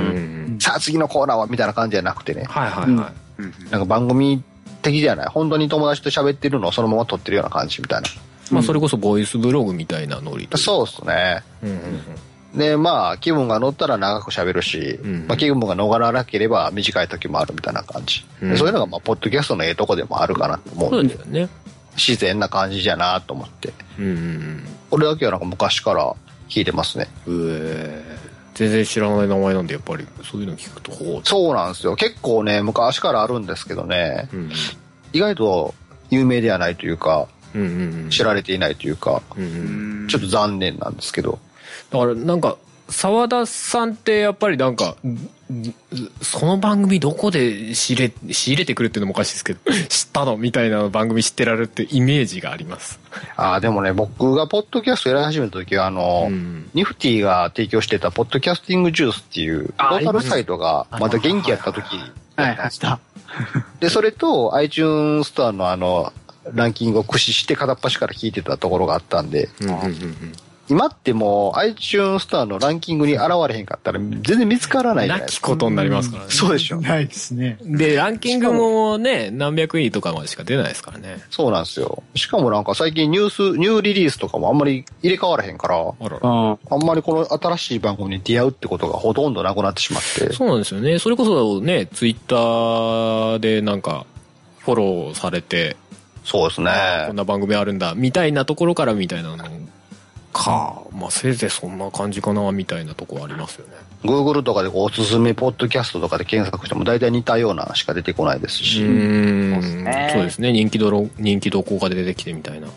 ん、さあ次のコーナーはみたいな感じじゃなくてね、はいはいはいうん、なんか番組的じゃない本当に友達と喋ってるのをそのまま撮ってるような感じみたいな、まあ、それこそボイスブログみたいなノリというか、そうですね、うんうんうん、でまあ気分が乗ったら長く喋るし、うんうんまあ、気分が逃らなければ短い時もあるみたいな感じ、うん、でそういうのがまあポッドキャストのええとこでもあるかなと思うんで、そうですよね自然な感じじゃなと思って、うんうんうん、これだけはなんか昔から聞いてますね。全然知らない名前なんでやっぱりそういうの聞くとそうなんですよ。結構ね昔からあるんですけどね、うんうん、意外と有名ではないというか、うんうんうん、知られていないというか、うんうん、ちょっと残念なんですけど。だからなんか澤田さんってやっぱりなんかその番組どこで仕入れてくるっていうのもおかしいですけど知ったのみたいな番組知ってられるってイメージがあります。あでもね僕がポッドキャストやり始めた時はニフティが提供してたポッドキャスティングジュースっていうポータルサイトがまた元気やった時やったんですよ。でそれと iTunes ストアのランキングを駆使して片っ端から聞いてたところがあったんで、うんうんうんうん今ってもう iTunes ストアのランキングに現れへんかったら全然見つからないじゃないですか。なきことになりますからね。そうでしょ。ないですね。で、ランキングもね、何百位とかまでしか出ないですからね。そうなんですよ。しかもなんか最近ニューリリースとかもあんまり入れ替わらへんから、あんまりこの新しい番組に出会うってことがほとんどなくなってしまって。そうなんですよね。それこそね、ツイッターでなんかフォローされて、そうですね。こんな番組あるんだ、みたいなところからみたいなのかまあ、せいぜいそんな感じかなみたいなとこありますよね。 Google とかでおすすめポッドキャストとかで検索しても大体似たようなしか出てこないですし、そうですね人気動向が出てきてみたいな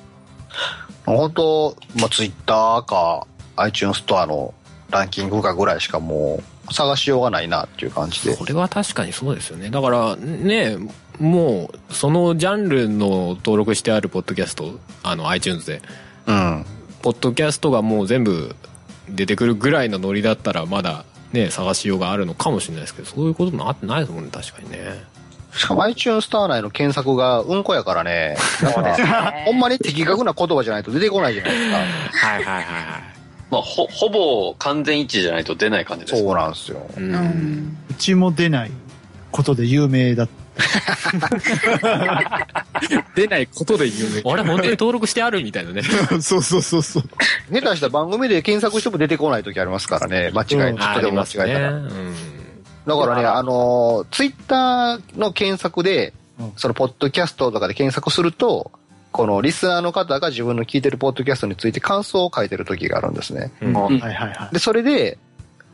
本当、まあ、Twitter か iTunes ストアのランキングかぐらいしかもう探しようがないなっていう感じで。それは確かにそうですよね。だからねもうそのジャンルの登録してあるポッドキャストiTunes で、うんポッドキャストがもう全部出てくるぐらいのノリだったらまだね探しようがあるのかもしれないですけど、そういうこともあってないですもんね。確かにね。しかも iTunes スター内の検索がうんこやからね。だからほんまに的確な言葉じゃないと出てこないじゃないですか。はいはいはいはい。まあ、ほぼ完全一致じゃないと出ない感じですね。そうなんですよ。うん。うちも出ないことで有名だった。出ないことで有名。あれ本当に登録してあるみたいなね。そうそうそうそう。下手した番組で検索しても出てこない時ありますからね。間違いなく、うん、間違いなく、うん。だからね、ツイッターの検索で、そのポッドキャストとかで検索すると。このリスナーの方が自分の聞いてるポッドキャストについて感想を書いてる時があるんですね。うん、はいはいはい。でそれで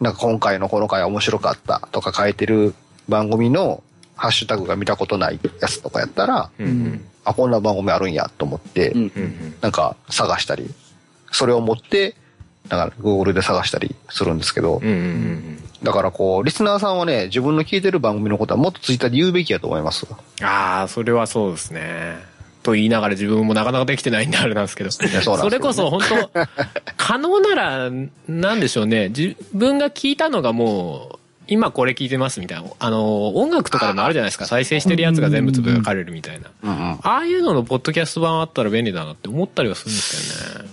なんか今回のこの回面白かったとか書いてる番組のハッシュタグが見たことないやつとかやったら、うんうん、あこんな番組あるんやと思って、うんうんうん、なんか探したり、それを持ってなんか Google で探したりするんですけど、うんうんうん、だからこうリスナーさんはね自分の聞いてる番組のことはもっとツイッターで言うべきやと思います。ああそれはそうですね。と言いながら自分もなかなかできてないんであれなんですけど、それこそ本当可能ならなんでしょうね、自分が聞いたのがもう今これ聞いてますみたいな、音楽とかでもあるじゃないですか、再生してるやつが全部つぶやかれるみたいな、ああいうののポッドキャスト版あったら便利だなって思ったりはするんですけどね。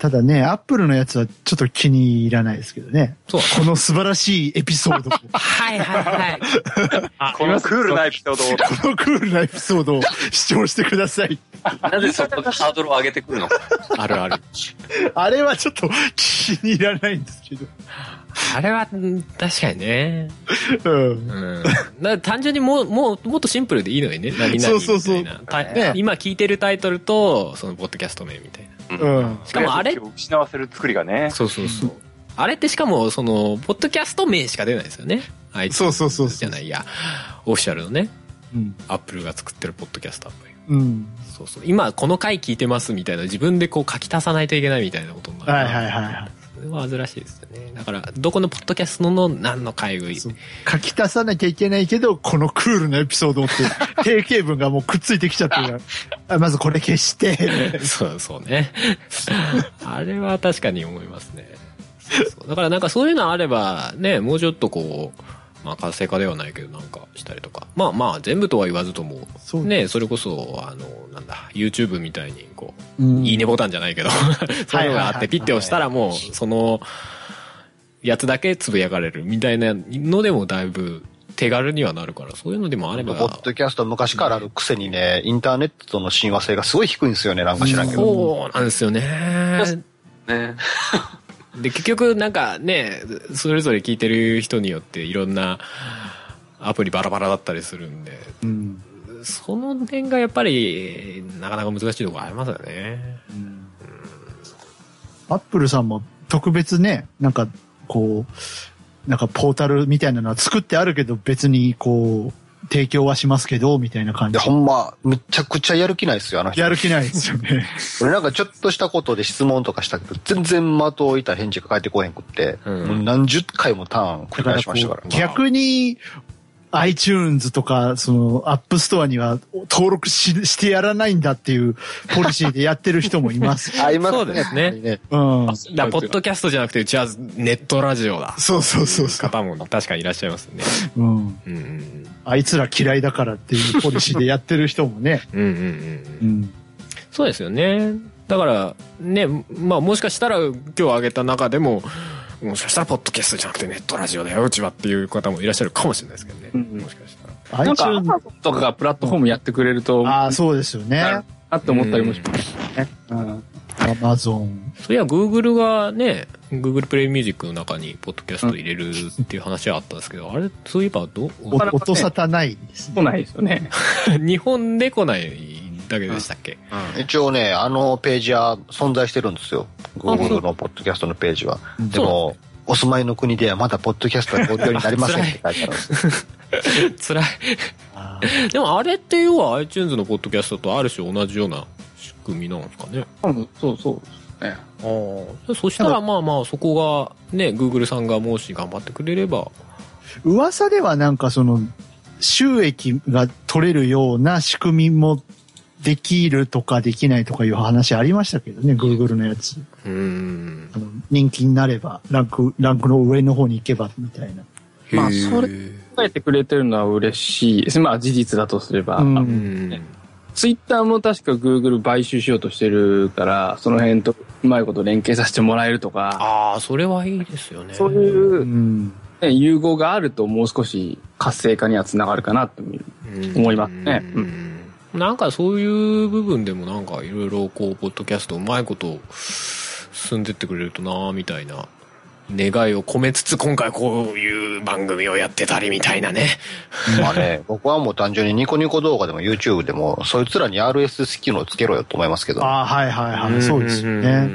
ただね、アップルのやつはちょっと気に入らないですけどね。そう。この素晴らしいエピソード。はいはいはい。このクールなエピソードを。このクールなエピソードを視聴してください。なぜそこでハードルを上げてくるのか。あるある。あれはちょっと気に入らないんですけど。あれは確かにね。うん。うん、単純にもっとシンプルでいいのにね。何々みたいな。そうそうそう。ね、今聞いてるタイトルとそのポッドキャスト名みたいな。うん、しかもあれ失わせる作りがね、そうそうそう、あれってしかもそのポッドキャスト名しか出ないですよね。あいつそうそうそうじゃない、いやオフィシャルのね、うん、アップルが作ってるポッドキャストアプリ、うん、そうそう今この回聞いてますみたいな自分でこう書き足さないといけないみたいなことになる。はいはいはいはい。それは珍しいですよね。だからどこのポッドキャストの何の回を書き足さなきゃいけないけどこのクールなエピソードって定型文がもうくっついてきちゃってるからまずこれ消してそうそうねあれは確かに思いますね。そうそうだからなんかそういうのあればね、もうちょっとこうまあ活性化ではないけどなんかしたりとか、まあまあ全部とは言わずともね、それこそなんだ YouTube みたいにこういいねボタンじゃないけどそういうのがあってピッて押したらもうそのやつだけつぶやかれるみたいなのでもだいぶ手軽にはなるから、そういうのでもあれば。ポッドキャスト昔からあるくせにね、インターネットとの親和性がすごい低いんですよね、なんか知らんけど。そうなんですよね。ね。で結局なんかねそれぞれ聞いてる人によっていろんなアプリバラバラだったりするんで、うん、その点がやっぱりなかなか難しいところありますよね、うんうん、アップルさんも特別ねなんかこうなんかポータルみたいなのは作ってあるけど別にこう提供はしますけどみたいな感じで、ほんまめちゃくちゃやる気ないですよ、あの人。やる気ないですよね。俺なんかちょっとしたことで質問とかしたけど全然的を置いた返事が返ってこへんくって、うん、もう何十回もターン繰り返しましたから。逆に iTunes とかその App Store には登録 してやらないんだっていうポリシーでやってる人もいます。あ、今そうですね。うん。だポッドキャストじゃなくてうちはネットラジオだ。そうそうそうそう。方も確かにいらっしゃいますね。うん。うんあいつら嫌いだからっていうポリシーでやってる人もねうんうんうん、うん、そうですよね。だからね、まあもしかしたら今日挙げた中でももしかしたらポッドキャストじゃなくてネットラジオだようちはっていう方もいらっしゃるかもしれないですけどね、うんうん、もしかしたらなんかiTunesとかがプラットフォームやってくれると、うん、あそうですよねあって思ったりもしますね、うんアマゾン。そりゃ Google がね、Google プレイミュージックの中にポッドキャスト入れるっていう話はあったんですけど、あれそういえば音沙汰ないですね。来ないですよね。日本で来ないだけでしたっけ？うん、一応ね、あのページは存在してるんですよ。Google のポッドキャストのページは。でもお住まいの国ではまだポッドキャストは公表になりませんって書いてあるんです。辛い。でもあれって要は iTunes のポッドキャストとある種同じような。仕組みなんですかね。そうそうね。ああ、そしたらまあまあそこがね、Google さんがもし頑張ってくれれば。噂ではなんかその収益が取れるような仕組みもできるとかできないとかいう話ありましたけどね、Google のやつ。人気になれば、ランクの上の方に行けば、みたいな。まあ、それ考えてくれてるのは嬉しい。まあ、事実だとすれば。Twitter も確か Google 買収しようとしてるから、その辺とうまいこと連携させてもらえるとか。ああ、それはいいですよね。そういう、ね、融合があるともう少し活性化にはつながるかなと思いますね。なんかそういう部分でもなんかいろいろこうポッドキャストうまいこと進んでってくれるとなみたいな願いを込めつつ今回こういう番組をやってたりみたいなね。まあね、僕はもう単純にニコニコ動画でも YouTube でもそいつらに RSS 機能つけろよと思いますけど。ああ、はいはいはい、そうですよね。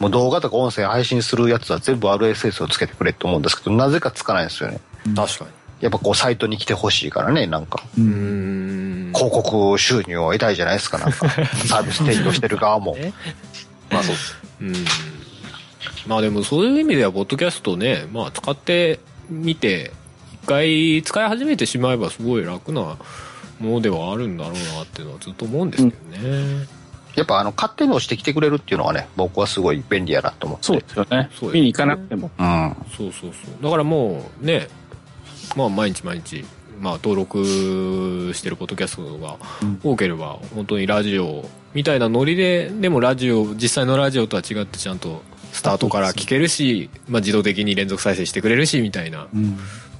もう動画とか音声配信するやつは全部 RSS をつけてくれと思うんですけど、なぜかつかないんですよね。確かに。やっぱこうサイトに来てほしいからね、なんか。広告収入を得たいじゃないですか、なんか。サービス提供してる側も。まあそうです。まあでもそういう意味では、ポッドキャストね、まあ使ってみて、一回使い始めてしまえばすごい楽なものではあるんだろうなっていうのはずっと思うんですけどね。やっぱ勝手に押してきてくれるっていうのはね、僕はすごい便利やなと思って。そうですよね。見に行かなくても。そうそうそう。だからもうね、まあ、毎日毎日、まあ、登録してるポッドキャストが多ければ本当にラジオみたいなノリで、でもラジオ、実際のラジオとは違ってちゃんとスタートから聞けるし、まあ、自動的に連続再生してくれるしみたいな、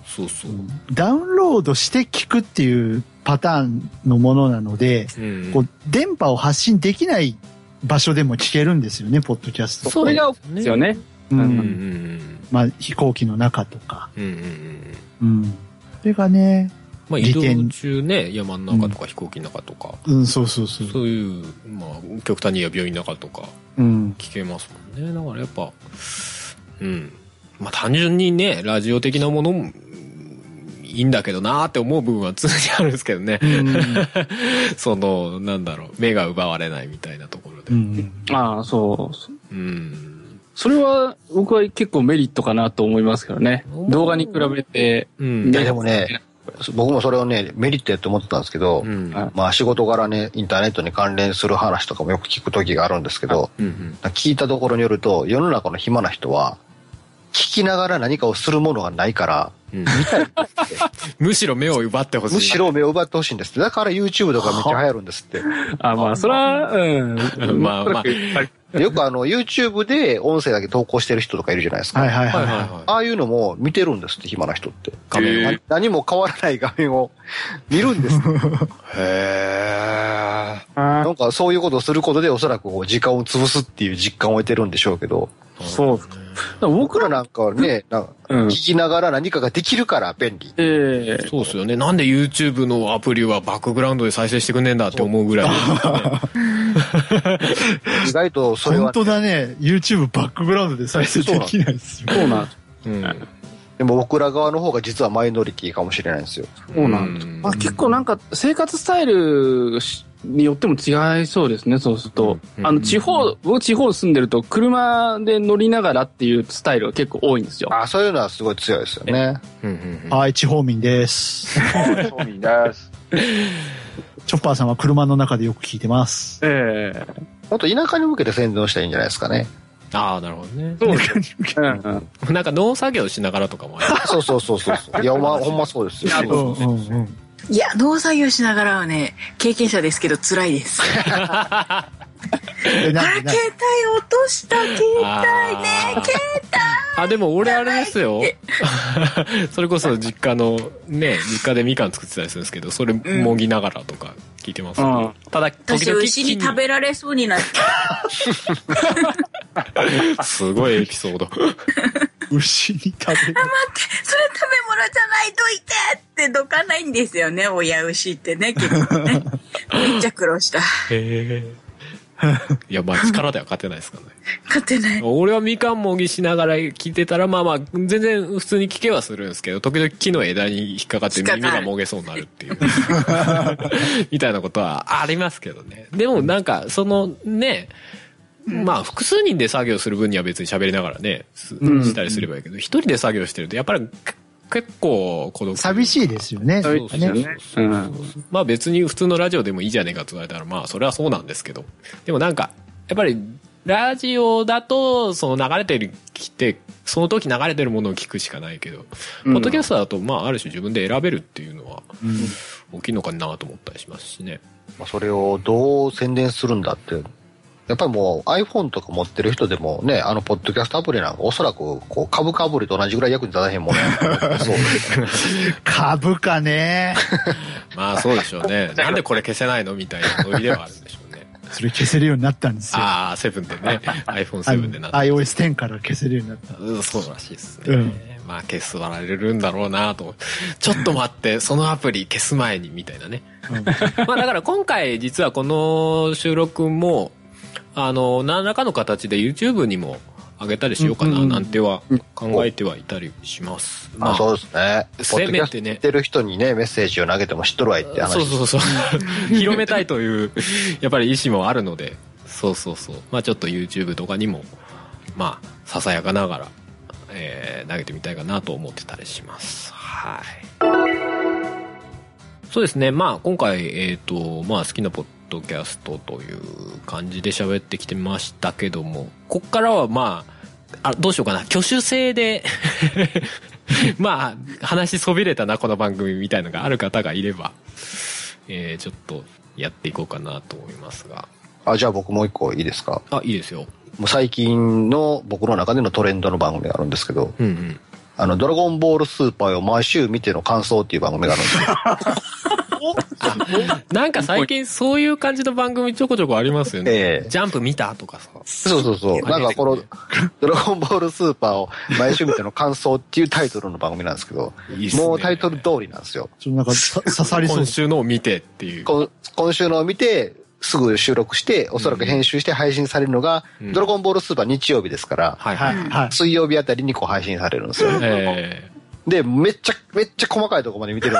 そうそう、ダウンロードして聞くっていうパターンのものなので、こう電波を発信できない場所でも聞けるんですよね、ポッドキャスト。それがですよね。まあ、飛行機の中とか、それがね、まあ、移動中ね、山の中とか飛行機の中とか、そうそうそう、そういう、まあ、極端に言えば病院の中とか聞けますもんね。だからやっぱ、まあ、単純にねラジオ的なものもいいんだけどなーって思う部分は常にあるんですけどね。そのなんだろう、目が奪われないみたいなところで、ああそう、それは僕は結構メリットかなと思いますけどね。動画に比べて、いやでもね、僕もそれをねメリットやと思ってたんですけど、まあ仕事柄ねインターネットに関連する話とかもよく聞く時があるんですけど、聞いたところによると世の中の暇な人は聞きながら何かをするものがないから、むしろ目を奪ってほしい。むしろ目を奪ってほしいんですって。だから YouTube とかめっちゃ流行るんですって。あ、まあそれは、まあまあ。よくYouTube で音声だけ投稿してる人とかいるじゃないですか。ああいうのも見てるんですって、暇な人って。画面を。何も変わらない画面を見るんです。へー。なんかそういうことをすることでおそらくこう時間を潰すっていう実感を得てるんでしょうけど。そうですか。僕らなんかはね、聞きながら何かができるから便利。そうですよね。なんで YouTube のアプリはバックグラウンドで再生してくんねえんだって思うぐらい。意外とそれは、ね。本当だね。YouTube バックグラウンドで再生できないですよ。そうなんです。でも僕ら側の方が実はマイノリティかもしれないんですよ。そうなんです。まあ、結構なんか生活スタイルによっても違いそうですね。そうすると、僕地方住んでると車で乗りながらっていうスタイルが結構多いんですよ。あ、そういうのはすごい強いですよね。はい、地方民です。地方民です。チョッパーさんは車の中でよく聞いてます。もっと田舎に向けて宣伝したらいいんじゃないですかね。ああ、なるほどね。そうですね。なんか農作業しながらとかもある。そうそうそうそう。いや、ほんまそうですよ。いや、農作業しながらはね、経験者ですけど辛いです。あ、携帯落とした、携帯ね、携帯。あ、でも俺あれですよ。それこそ実家のね、実家でみかん作ってたりするんですけど、それもぎながらとか聞いてます。ただ、私牛に食べられそうになった。すごいエピソード。牛に食べる。あ、待って、それ食べ物じゃないといてってどかないんですよね、親牛ってね、結構ね。めっちゃ苦労した。へえ。いや、まあ力では勝てないですからね。勝てない。俺はみかんもぎしながら聞いてたら、まあまあ全然普通に聞けはするんですけど、時々木の枝に引っかかって耳がもげそうになるっていうみたいなことはありますけどね。でもなんかそのね。まあ複数人で作業する分には別に喋りながらねしたりすればいいけど、一人で作業してるとやっぱり結構孤独寂しいですよね。寂しいですよね。まあ別に普通のラジオでもいいじゃねえかって言われたら、まあそれはそうなんですけど、でもなんかやっぱりラジオだとその流れてるきてその時流れてるものを聞くしかないけど、うん、ポッドキャストだとまあある種自分で選べるっていうのは大きいのかなと思ったりしますしね。まあ、それをどう宣伝するんだって。やっぱりもう iPhone とか持ってる人でもね、ポッドキャストアプリなんかおそらくこう株価アプリと同じぐらい役に立たへんもんね。そう株価ね。まあそうでしょうね。なんでこれ消せないのみたいなノリではあるんでしょうね。それ消せるようになったんですよ。ああ、7でね。iPhone7 でなった。iOS 10から消せるようになった。うん、そうらしいですね。うん、まあ消すわられるんだろうなと。ちょっと待って、そのアプリ消す前にみたいなね。うん、まあだから今回実はこの収録も何らかの形で YouTube にも上げたりしようかななんては考えてはいたりします。まあ、そうですね。せめてね。知ってる人にね、メッセージを投げても知っとるわいって話。そうそうそう。広めたいという、やっぱり意思もあるので、そうそうそう。まあちょっと YouTube とかにも、まあ、ささやかながら、投げてみたいかなと思ってたりします。はい。そうですね。まあ今回、まあ好きなポッドポッドキャストという感じで喋ってきてましたけども、こっからはまあ、どうしようかな、挙手制でまあ話そびれたなこの番組みたいのがある方がいれば、ちょっとやっていこうかなと思いますが、あ、じゃあ僕もう一個いいですか。あ、いいですよ。もう最近の僕の中でのトレンドの番組があるんですけど、うんうん、ドラゴンボールスーパーを毎週見ての感想っていう番組があるんですよ。なんか最近そういう感じの番組ちょこちょこありますよね。ジャンプ見たとかさ。そうそうそう。なんかこのドラゴンボールスーパーを毎週見ての感想っていうタイトルの番組なんですけど、いいすね、もうタイトル通りなんですよ。ちょっとなんか刺さりそう。今週のを見てっていう。今週のを見て、すぐ収録して、おそらく編集して配信されるのが、うん、ドラゴンボールスーパー日曜日ですから、はいはいはい、水曜日あたりにこう配信されるんですよ。で、めっちゃ細かいとこまで見てる。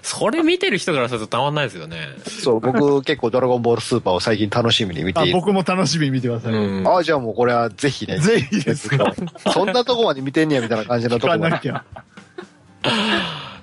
それ見てる人からするとたまんないですよね。そう、僕結構ドラゴンボールスーパーを最近楽しみに見ている。あ、僕も楽しみに見てください。うん、あ、じゃあもうこれはぜひね。ぜひですか。そんなとこまで見てんねやみたいな感じのとこまで。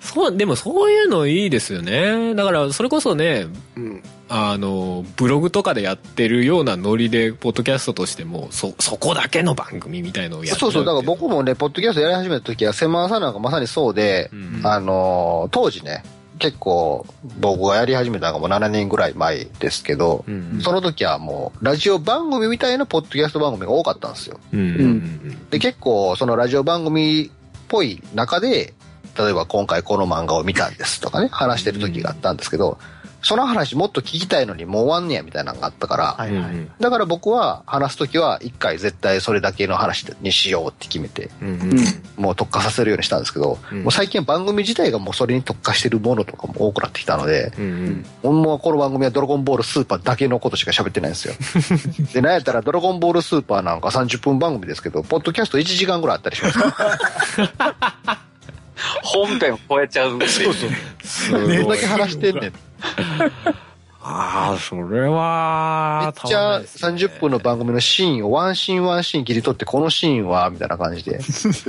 そう、でもそういうのいいですよね。だからそれこそね、うん、ブログとかでやってるようなノリでポッドキャストとしてもそこだけの番組みたいのをやってる。そうそう、だから僕もねポッドキャストやり始めた時はセマンさんなんかまさにそうで、うん、当時ね結構僕がやり始めたのがもう7年ぐらい前ですけど、うんうん、その時はもうラジオ番組みたいなポッドキャスト番組が多かったんですよ、うんうんうん、で結構そのラジオ番組っぽい中で例えば今回この漫画を見たんですとかね話してる時があったんですけど、その話もっと聞きたいのにもう終わんねやみたいなのがあったから、はいはい、だから僕は話す時は一回絶対それだけの話にしようって決めて、うんうん、もう特化させるようにしたんですけど、うん、もう最近番組自体がもうそれに特化してるものとかも多くなってきたので、うんうん、もうこの番組はドラゴンボールスーパーだけのことしか喋ってないんですよ。で、なんやったらドラゴンボールスーパーなんか30分番組ですけどポッドキャスト1時間ぐらいあったりしますから本編を超えちゃう。そうそう。どれだけ話してんねん。ああ、それは、めっちゃ30分の番組のシーンをワンシーンワンシーン切り取って、このシーンは、みたいな感じで。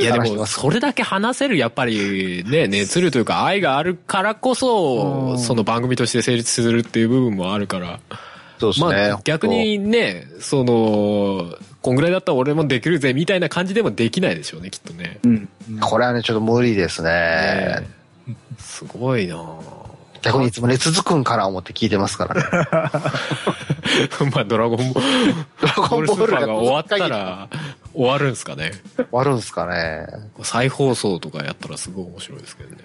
いやでも、それだけ話せる、やっぱりね、熱量というか愛があるからこそ、その番組として成立するっていう部分もあるから。そうですね。まあ、逆にね、その、こんぐらいだったら俺もできるぜみたいな感じでもできないでしょうねきっとね、うん、これはねちょっと無理です ねすごいな。逆にいつもね続くんかな思って聞いてますからね。まあドラゴンボールが終わったら終わるんすかね。終わるんすかね。再放送とかやったらすごい面白いですけどね。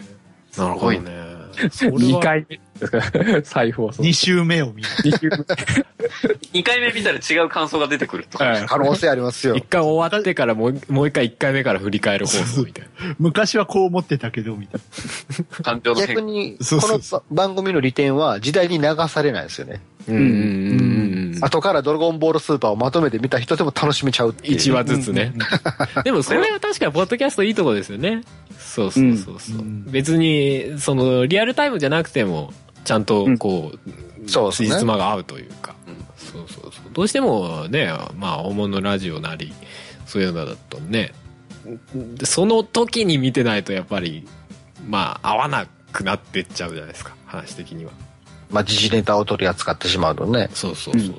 なるほどね。2回目再放送2週目を見る。2回目見たら違う感想が出てくるとか、可能性ありますよ。1回終わってからもう1回1回目から振り返る放送みたいな。昔はこう思ってたけどみたいな感情の変化。逆にこの番組の利点は時代に流されないですよね。後からドラゴンボールスーパーをまとめて見た人でも楽しめちゃうっていう1話ずつね。でもそれは確かにポッドキャストいいとこですよね。そうそうそうそう、うん、別にそのリアルタイムじゃなくてもちゃんとこうつじつまが合うというか、そうそうそう、どうしてもね、まあ大物ラジオなりそういうのだとねその時に見てないとやっぱりまあ合わなくなってっちゃうじゃないですか、話的には。まあ時事ネタを取り扱ってしまうのね。そうそうそうそう、うん、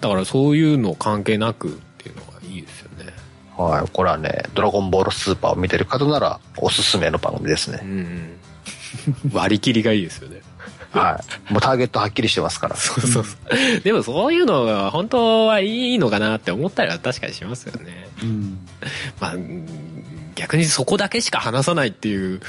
だからそういうの関係なくっていうのがいいですよね。はい、これはねドラゴンボールスーパーを見てる方ならおすすめの番組ですね、うん、割り切りがいいですよねはい、もうターゲットはっきりしてますからそうそうそうでもそういうのが本当はいいのかなって思ったりは確かにしますよね、うん、まあ逆にそこだけしか話さないっていう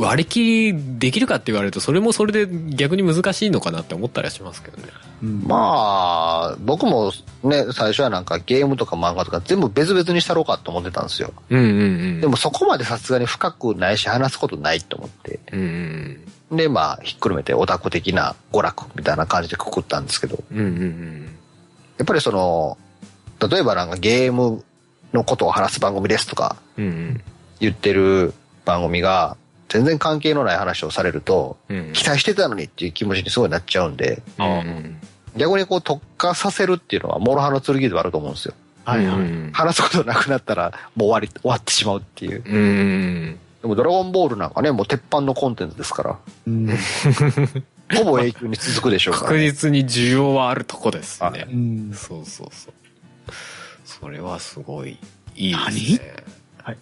割り切りできるかって言われるとそれもそれで逆に難しいのかなって思ったりはしますけどね、うん、まあ僕もね最初はなんかゲームとか漫画とか全部別々にしたろうかと思ってたんですよ、うんうんうん、でもそこまでさすがに深くないし話すことないと思って、うんうん、でまあひっくるめてオタク的な娯楽みたいな感じでくくったんですけど、うんうんうん、やっぱりその例えばなんかゲームのことを話す番組ですとか言ってる番組が全然関係のない話をされると、うんうん、期待してたのにっていう気持ちにすごいなっちゃうんで、うんうん、逆にこう特化させるっていうのは諸刃の剣ではあると思うんですよ、はいはいはい、話すことなくなったらもう終わってしまうっていう、うんうん、でもドラゴンボールなんかねもう鉄板のコンテンツですから、うん、ほぼ永久に続くでしょうから、ね、確実に需要はあるとこですね、うん、そうそうそう、それはすごいいいですね、はい、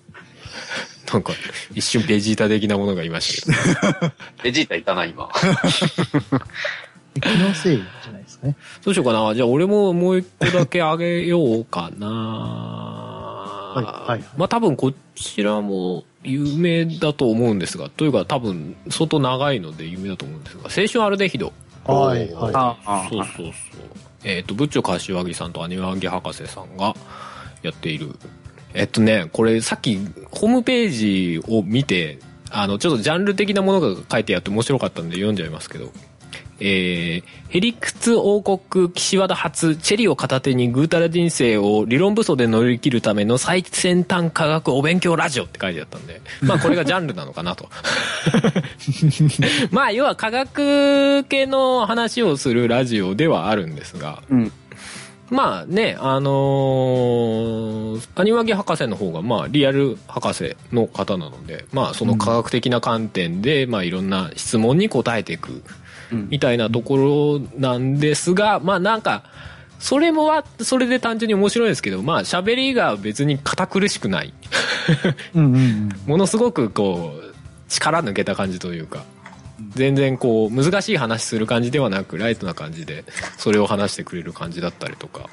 なんか一瞬ベジータ的なものがいましたけどベジータいたな今気のせいじゃないですかね。どうしようかな、じゃあ俺ももう一個だけあげようかなはいはい、はい、まあ多分こちらも有名だと思うんですが、というか多分相当長いので有名だと思うんですが、青春アルデヒド。はいはい。あ、そうそうそう。ブッチョ柏木さんとアニマギ博士さんがやっている。これさっきホームページを見て、ちょっとジャンル的なものが書いてあって面白かったんで読んじゃいますけど。ヘリクツ王国岸和田発チェリを片手にぐうたら人生を理論武装で乗り切るための最先端科学お勉強ラジオって書いてあったんで、まあこれがジャンルなのかなとまあ要は科学系の話をするラジオではあるんですが、うん、まあねアニワギ博士の方がまあリアル博士の方なので、まあその科学的な観点でまあいろんな質問に答えていくみたいなところなんですが、まあなんかそれもはそれで単純に面白いですけど、まあ喋りが別に堅苦しくないうんうん、うん、ものすごくこう力抜けた感じというか、全然こう難しい話する感じではなくライトな感じでそれを話してくれる感じだったりとか、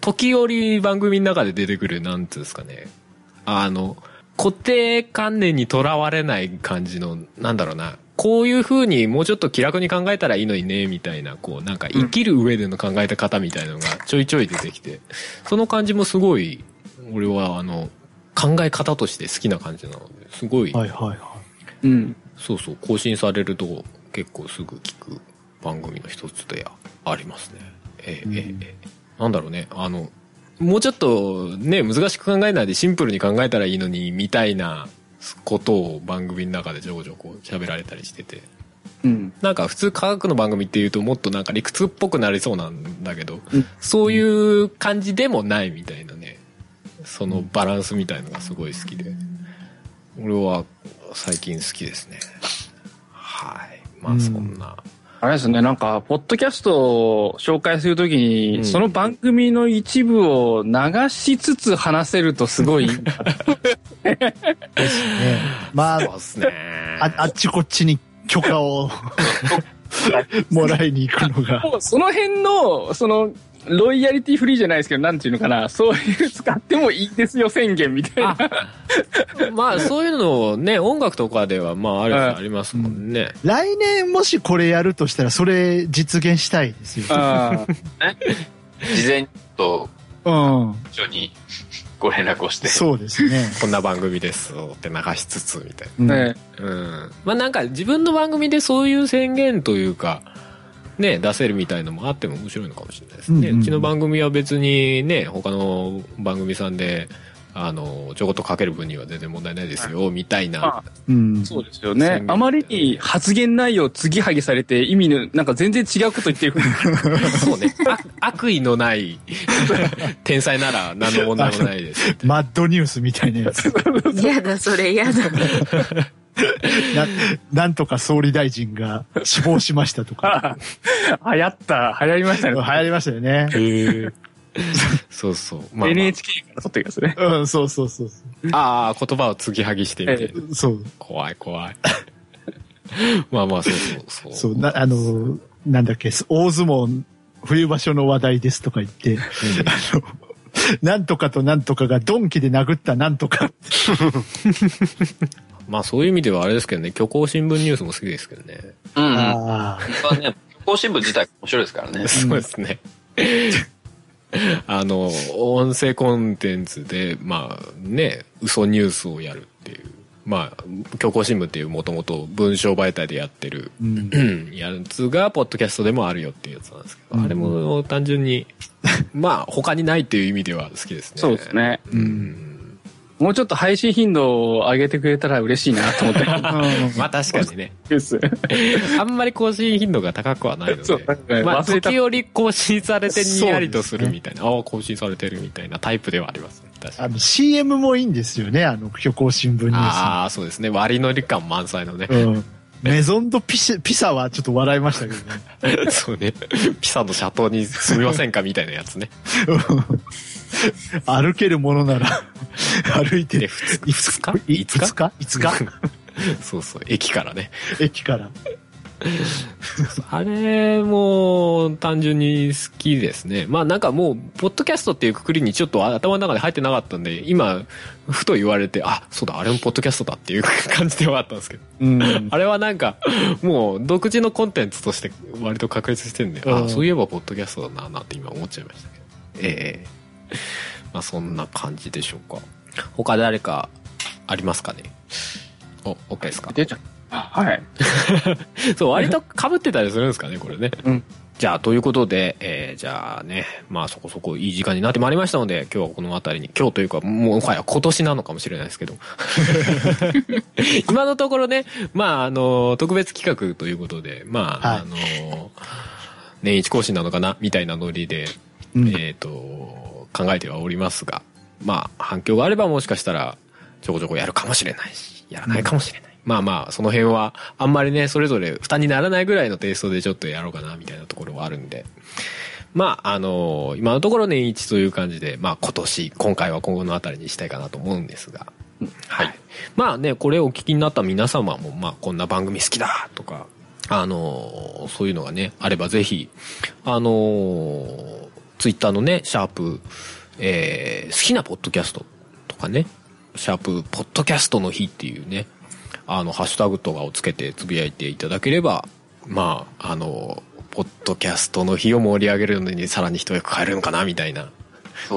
時折番組の中で出てくるなんていうんですかね、固定観念にとらわれない感じの、なんだろうな、こういう風にもうちょっと気楽に考えたらいいのにねみたいな、こうなんか生きる上での考え方みたいなのがちょいちょい出てきて、その感じもすごい俺は考え方として好きな感じなので、すごい、はいはいはい、うん、そうそう、更新されると結構すぐ聞く番組の一つでありますね。なんだろうね、もうちょっとね難しく考えないでシンプルに考えたらいいのにみたいなことを番組の中で常々こう喋られたりしてて、うん、なんか普通科学の番組っていうともっとなんか理屈っぽくなりそうなんだけど、うん、そういう感じでもないみたいなね、そのバランスみたいのがすごい好きで、俺は最近好きですね。はい、まあそんな。あれですね、なんかポッドキャストを紹介するときに、うん、その番組の一部を流しつつ話せるとすごいですね。まあそうですね、あっちこっちに許可をもらいに行くのがその辺のそのロイヤリティフリーじゃないですけど、なんていうのかな、そういう使ってもいいですよ宣言みたいなまあそういうのをね、音楽とかではまあありますもんね、うん、来年もしこれやるとしたらそれ実現したいですよあ事前と一緒にご連絡をして、そうですねこんな番組ですって流しつつみたいな、ね、うん、まあなんか自分の番組でそういう宣言というかね、出せるみたいのもあっても面白いのかもしれないですね。うんうんうん、うちの番組は別にね、他の番組さんでちょこっとかける分には全然問題ないですよみたいな、うん、そうですよね。あまりに発言内容継ぎはぎされて意味のなんか全然違うこと言ってるそうね、悪意のない天才なら何の問題もないですマッドニュースみたいなやつやだそれやだなんとか総理大臣が死亡しましたとか流行りましたね。流行りましたよね。そうそう、まあまあ、NHK から撮ってるやつね。うん、そうそうそうそう。ああ、言葉を継ぎはぎしてみて、そう。怖い怖い。まあまあそうそうそう。そうななんだっけ大相撲冬場所の話題ですとか言って、なんとかとなんとかがドンキで殴ったなんとか。まあそういう意味ではあれですけどね、虚構新聞ニュースも好きですけどね。うん、うん。ああ、ね。虚構新聞自体面白いですからね。そうですね。音声コンテンツで、まあね、嘘ニュースをやるっていう。まあ、虚構新聞っていうもともと文章媒体でやってる、うん、やつが、ポッドキャストでもあるよっていうやつなんですけど、うん、あれも単純に、まあ他にないっていう意味では好きですね。そうですね。うんもうちょっと配信頻度を上げてくれたら嬉しいなと思ってまあ確かにねあんまり更新頻度が高くはないので、まあ、時折更新されてにやりとするみたいな、ね、あ更新されてるみたいなタイプではありますね。確かにCM もいいんですよね。虚構新聞ニュース。ああそうですね、割り乗り感満載のね、うん、メゾンドピサはちょっと笑いましたけどねそうね、ピサの斜塔に住みませんかみたいなやつね歩けるものなら歩いて5日そうそう、駅からね、駅からあれも単純に好きですね。まあなんかもうポッドキャストっていうくくりにちょっと頭の中で入ってなかったんで、今ふと言われてあそうだあれもポッドキャストだっていう感じではあったんですけど、うん、あれはなんかもう独自のコンテンツとして割と確立してるんで、うん、あそういえばポッドキャストだななんて今思っちゃいましたけど、まあそんな感じでしょうか。他誰かありますかね。お、OK ですか。出ちゃう。はい。そう割と被ってたりするんですかねこれね。うん。じゃあということで、じゃあね、まあそこそこいい時間になってまいりましたので、今日はこの辺りに、今日というかもはや今年なのかもしれないですけど今のところね、まあ特別企画ということで、まあ、はい、年一更新なのかなみたいなノリで。考えてはおりますが、まあ反響があればもしかしたらちょこちょこやるかもしれないし、やらないかもしれない。まあまあその辺はあんまりねそれぞれ負担にならないぐらいのテイストでちょっとやろうかなみたいなところはあるんで、まあ今のところ年一という感じで、まあ今回は今後のあたりにしたいかなと思うんですが、はい。まあねこれをお聞きになった皆様もまあこんな番組好きだとかそういうのがねあればぜひツイッターのね、#、好きなポッドキャストとかね、#、ポッドキャストの日っていうね、ハッシュタグとかをつけてつぶやいていただければ、まあ、ポッドキャストの日を盛り上げるのにさらに一役買えるのかな、みたいな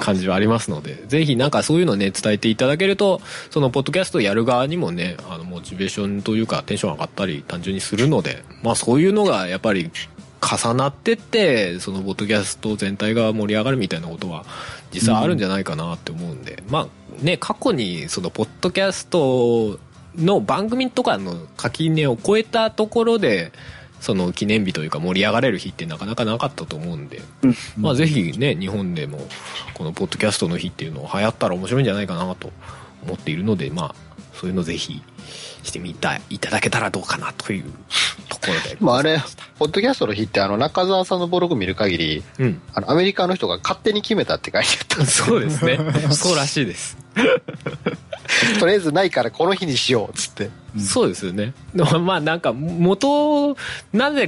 感じはありますので、ぜひなんかそういうのね、伝えていただけると、そのポッドキャストをやる側にもね、モチベーションというかテンション上がったり単純にするので、まあそういうのがやっぱり、重なってってそのポッドキャスト全体が盛り上がるみたいなことは実際あるんじゃないかなって思うんで、うん、まあね過去にそのポッドキャストの番組とかの垣根を超えたところでその記念日というか盛り上がれる日ってなかなかなかったと思うんで、うん、まあぜひね日本でもこのポッドキャストの日っていうのを流行ったら面白いんじゃないかなと思っているので、まあそういうのぜひしてみたいただけたらどうかなというところで。まああれポッドキャストの日って中澤さんのブログ見る限り、うん、アメリカの人が勝手に決めたって書いてあったんですよ。そうですね。そうらしいです。とりあえずないからこの日にしようっつって。うん、そうですよね。まあなんかなぜ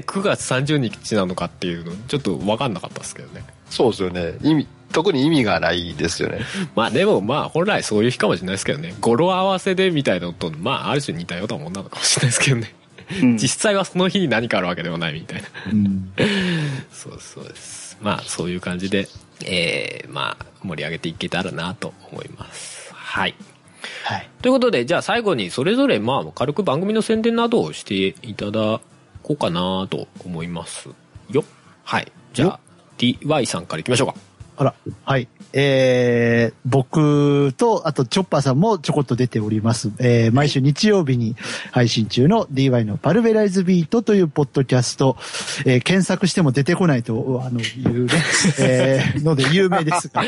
9月30日なのかっていうのちょっと分かんなかったですけどね。そうですよね。特に意味がないですよね。まあでもまあ本来そういう日かもしれないですけどね。語呂合わせでみたいなのとまあある種似たようなもんなのかもしれないですけどね。うん、実際はその日に何かあるわけではないみたいな、うん。そうです。まあそういう感じで、まあ盛り上げていけたらなと思います。はい。はい。ということでじゃあ最後にそれぞれまあ軽く番組の宣伝などをしていただこうかなと思いますよ。はい。じゃあ DY さんからいきましょうか。あら、はい。僕と、あと、チョッパーさんもちょこっと出ております。毎週日曜日に配信中の DY のパルベライズビートというポッドキャスト、検索しても出てこないと、いうね、ので有名ですが。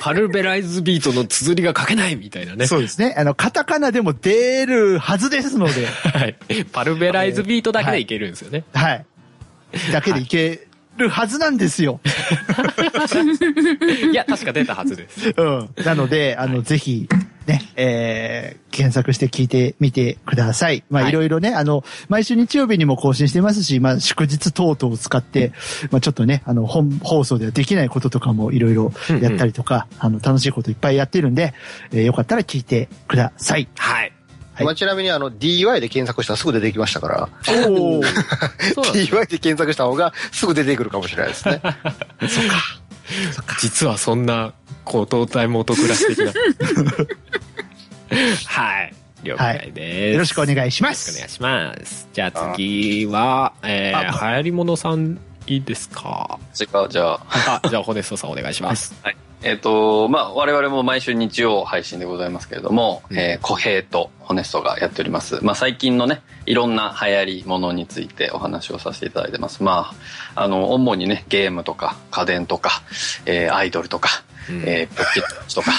パルベライズビートの綴りが書けないみたいなね。そうですね。カタカナでも出るはずですので。はい。パルベライズビートだけでいけるんですよね。はい。だけでいけ、はいるはずなんですよ。いや確か出たはずです。うん。なのでぜひね、検索して聞いてみてください。まあ、はい、いろいろね毎週日曜日にも更新してますし、まあ祝日等々を使ってまあちょっとね本放送ではできないこととかもいろいろやったりとか、うんうん、楽しいこといっぱいやってるんで、よかったら聞いてください。はい。はい、まあ、ちなみにDY で検索したらすぐ出てきましたから。おお。DY で検索した方がすぐ出てくるかもしれないですね。そっか。実はそんな高等体もお得らし的な。はい。了解です、はい。よろしくお願いします。よろしくお願いします。じゃあ次は流行り物さんいいですか。じゃあホネストさんお願いします。はい。まあ、我々も毎週日曜配信でございますけれども、小平とホネストがやっております。まあ、最近のね、いろんな流行りものについてお話をさせていただいてます。まあ、主にね、ゲームとか、家電とか、アイドルとか、ポケットとか。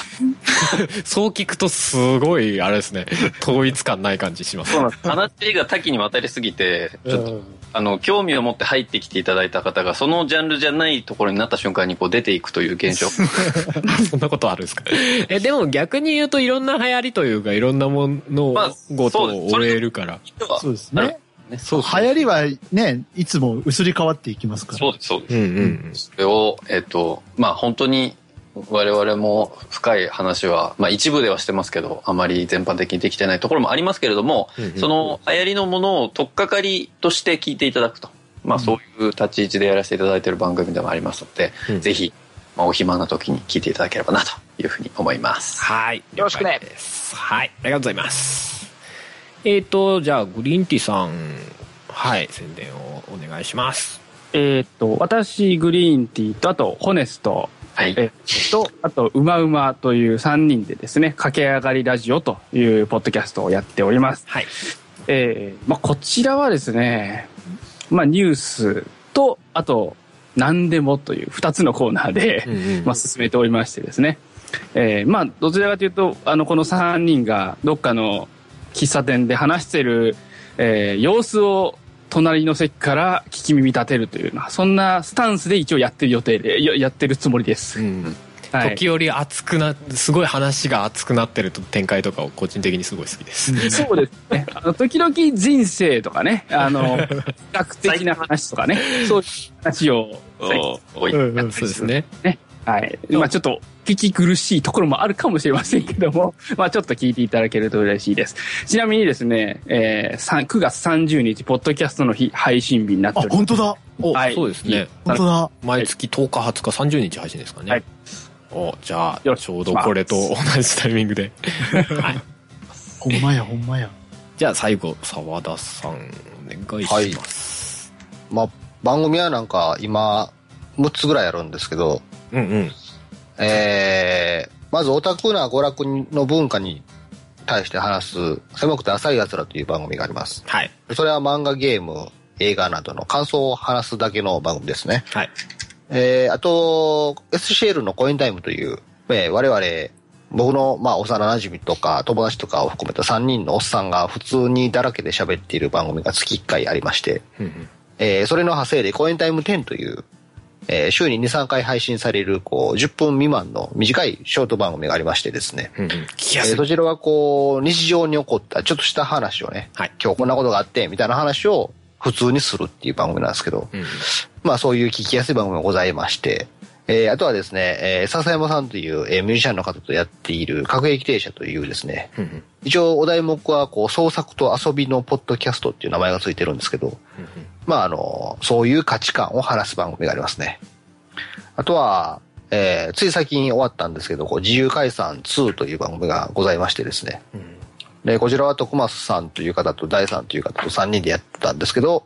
そう聞くとすごい、あれですね、統一感ない感じします。そうなんです。話が多岐にわたりすぎて、ちょっと、興味を持って入ってきていただいた方が、そのジャンルじゃないところになった瞬間にこう出ていくという現象。そんなことあるんですか？でも逆に言うといろんな流行りというかいろんなものごとを追えるから。そうですね。そう流行りはね、いつも移り変わっていきますから。そうです。うんうん。それを、まあ本当に我々も深い話は、まあ一部ではしてますけど、あまり全般的にできてないところもありますけれども、うんうん、その流行りのものを取っかかりとして聞いていただくと。まあそういう立ち位置でやらせていただいている番組でもありますので、うん、ぜひ、まあ、お暇な時に聞いていただければなというふうに思います。はい。よろしくね。はい。ありがとうございます。じゃあ、グリーンティさん、はい、宣伝をお願いします。私、グリーンティと、あと、ホネスト、はい。あと、うまうまという3人でですね、駆け上がりラジオというポッドキャストをやっております。はい。まあ、こちらはですね、まあ、ニュースと、あと、何でもという2つのコーナーで、まあ、進めておりましてですね、まあどちらかというとこの3人がどっかの喫茶店で話している、様子を隣の席から聞き耳立てるというのはそんなスタンスで一応やってる予定でやってるつもりです、うんはい、時折すごい話が熱くなってる展開とかを個人的にすごい好きです、ね、そうですね時々人生とかね比較的な話とかねそういう話をそうですねはいまあちょっと聞き苦しいところもあるかもしれませんけどもまあちょっと聞いていただけると嬉しいです。ちなみにですね、9月30日ポッドキャストの日配信日になっております。あ本当だお、はい、そうですね本当だ毎月10日20日30日配信ですかね、はいじゃあちょうどこれと同じタイミングでほんまやじゃあ最後澤田さんお願いします、はいまあ、番組はなんか今6つぐらいあるんですけど、うんうんまずオタクな娯楽の文化に対して話す狭くて浅いやつらという番組があります、はい、それは漫画ゲーム映画などの感想を話すだけの番組ですねはいあと SCL のコインタイムという、我々僕のまあ幼馴染とか友達とかを含めた3人のおっさんが普通にだらけで喋っている番組が月1回ありまして、うんうんそれの派生でコインタイム10という、週に 2,3 回配信されるこう10分未満の短いショート番組がありましてですね、うんうんそちらはこう日常に起こったちょっとした話をね、はい、今日こんなことがあってみたいな話を普通にするっていう番組なんですけど、うん、まあそういう聞きやすい番組もございまして、あとはですね、笹山さんという、ミュージシャンの方とやっている各駅停車というですね、うんうん、一応お題目はこう創作と遊びのポッドキャストっていう名前がついてるんですけど、うんうん、まあそういう価値観を話す番組がありますね。あとは、つい最近終わったんですけど、こう自由解散2という番組がございましてですね、うんでこちらは徳松さんという方と大さんという方と3人でやってたんですけど、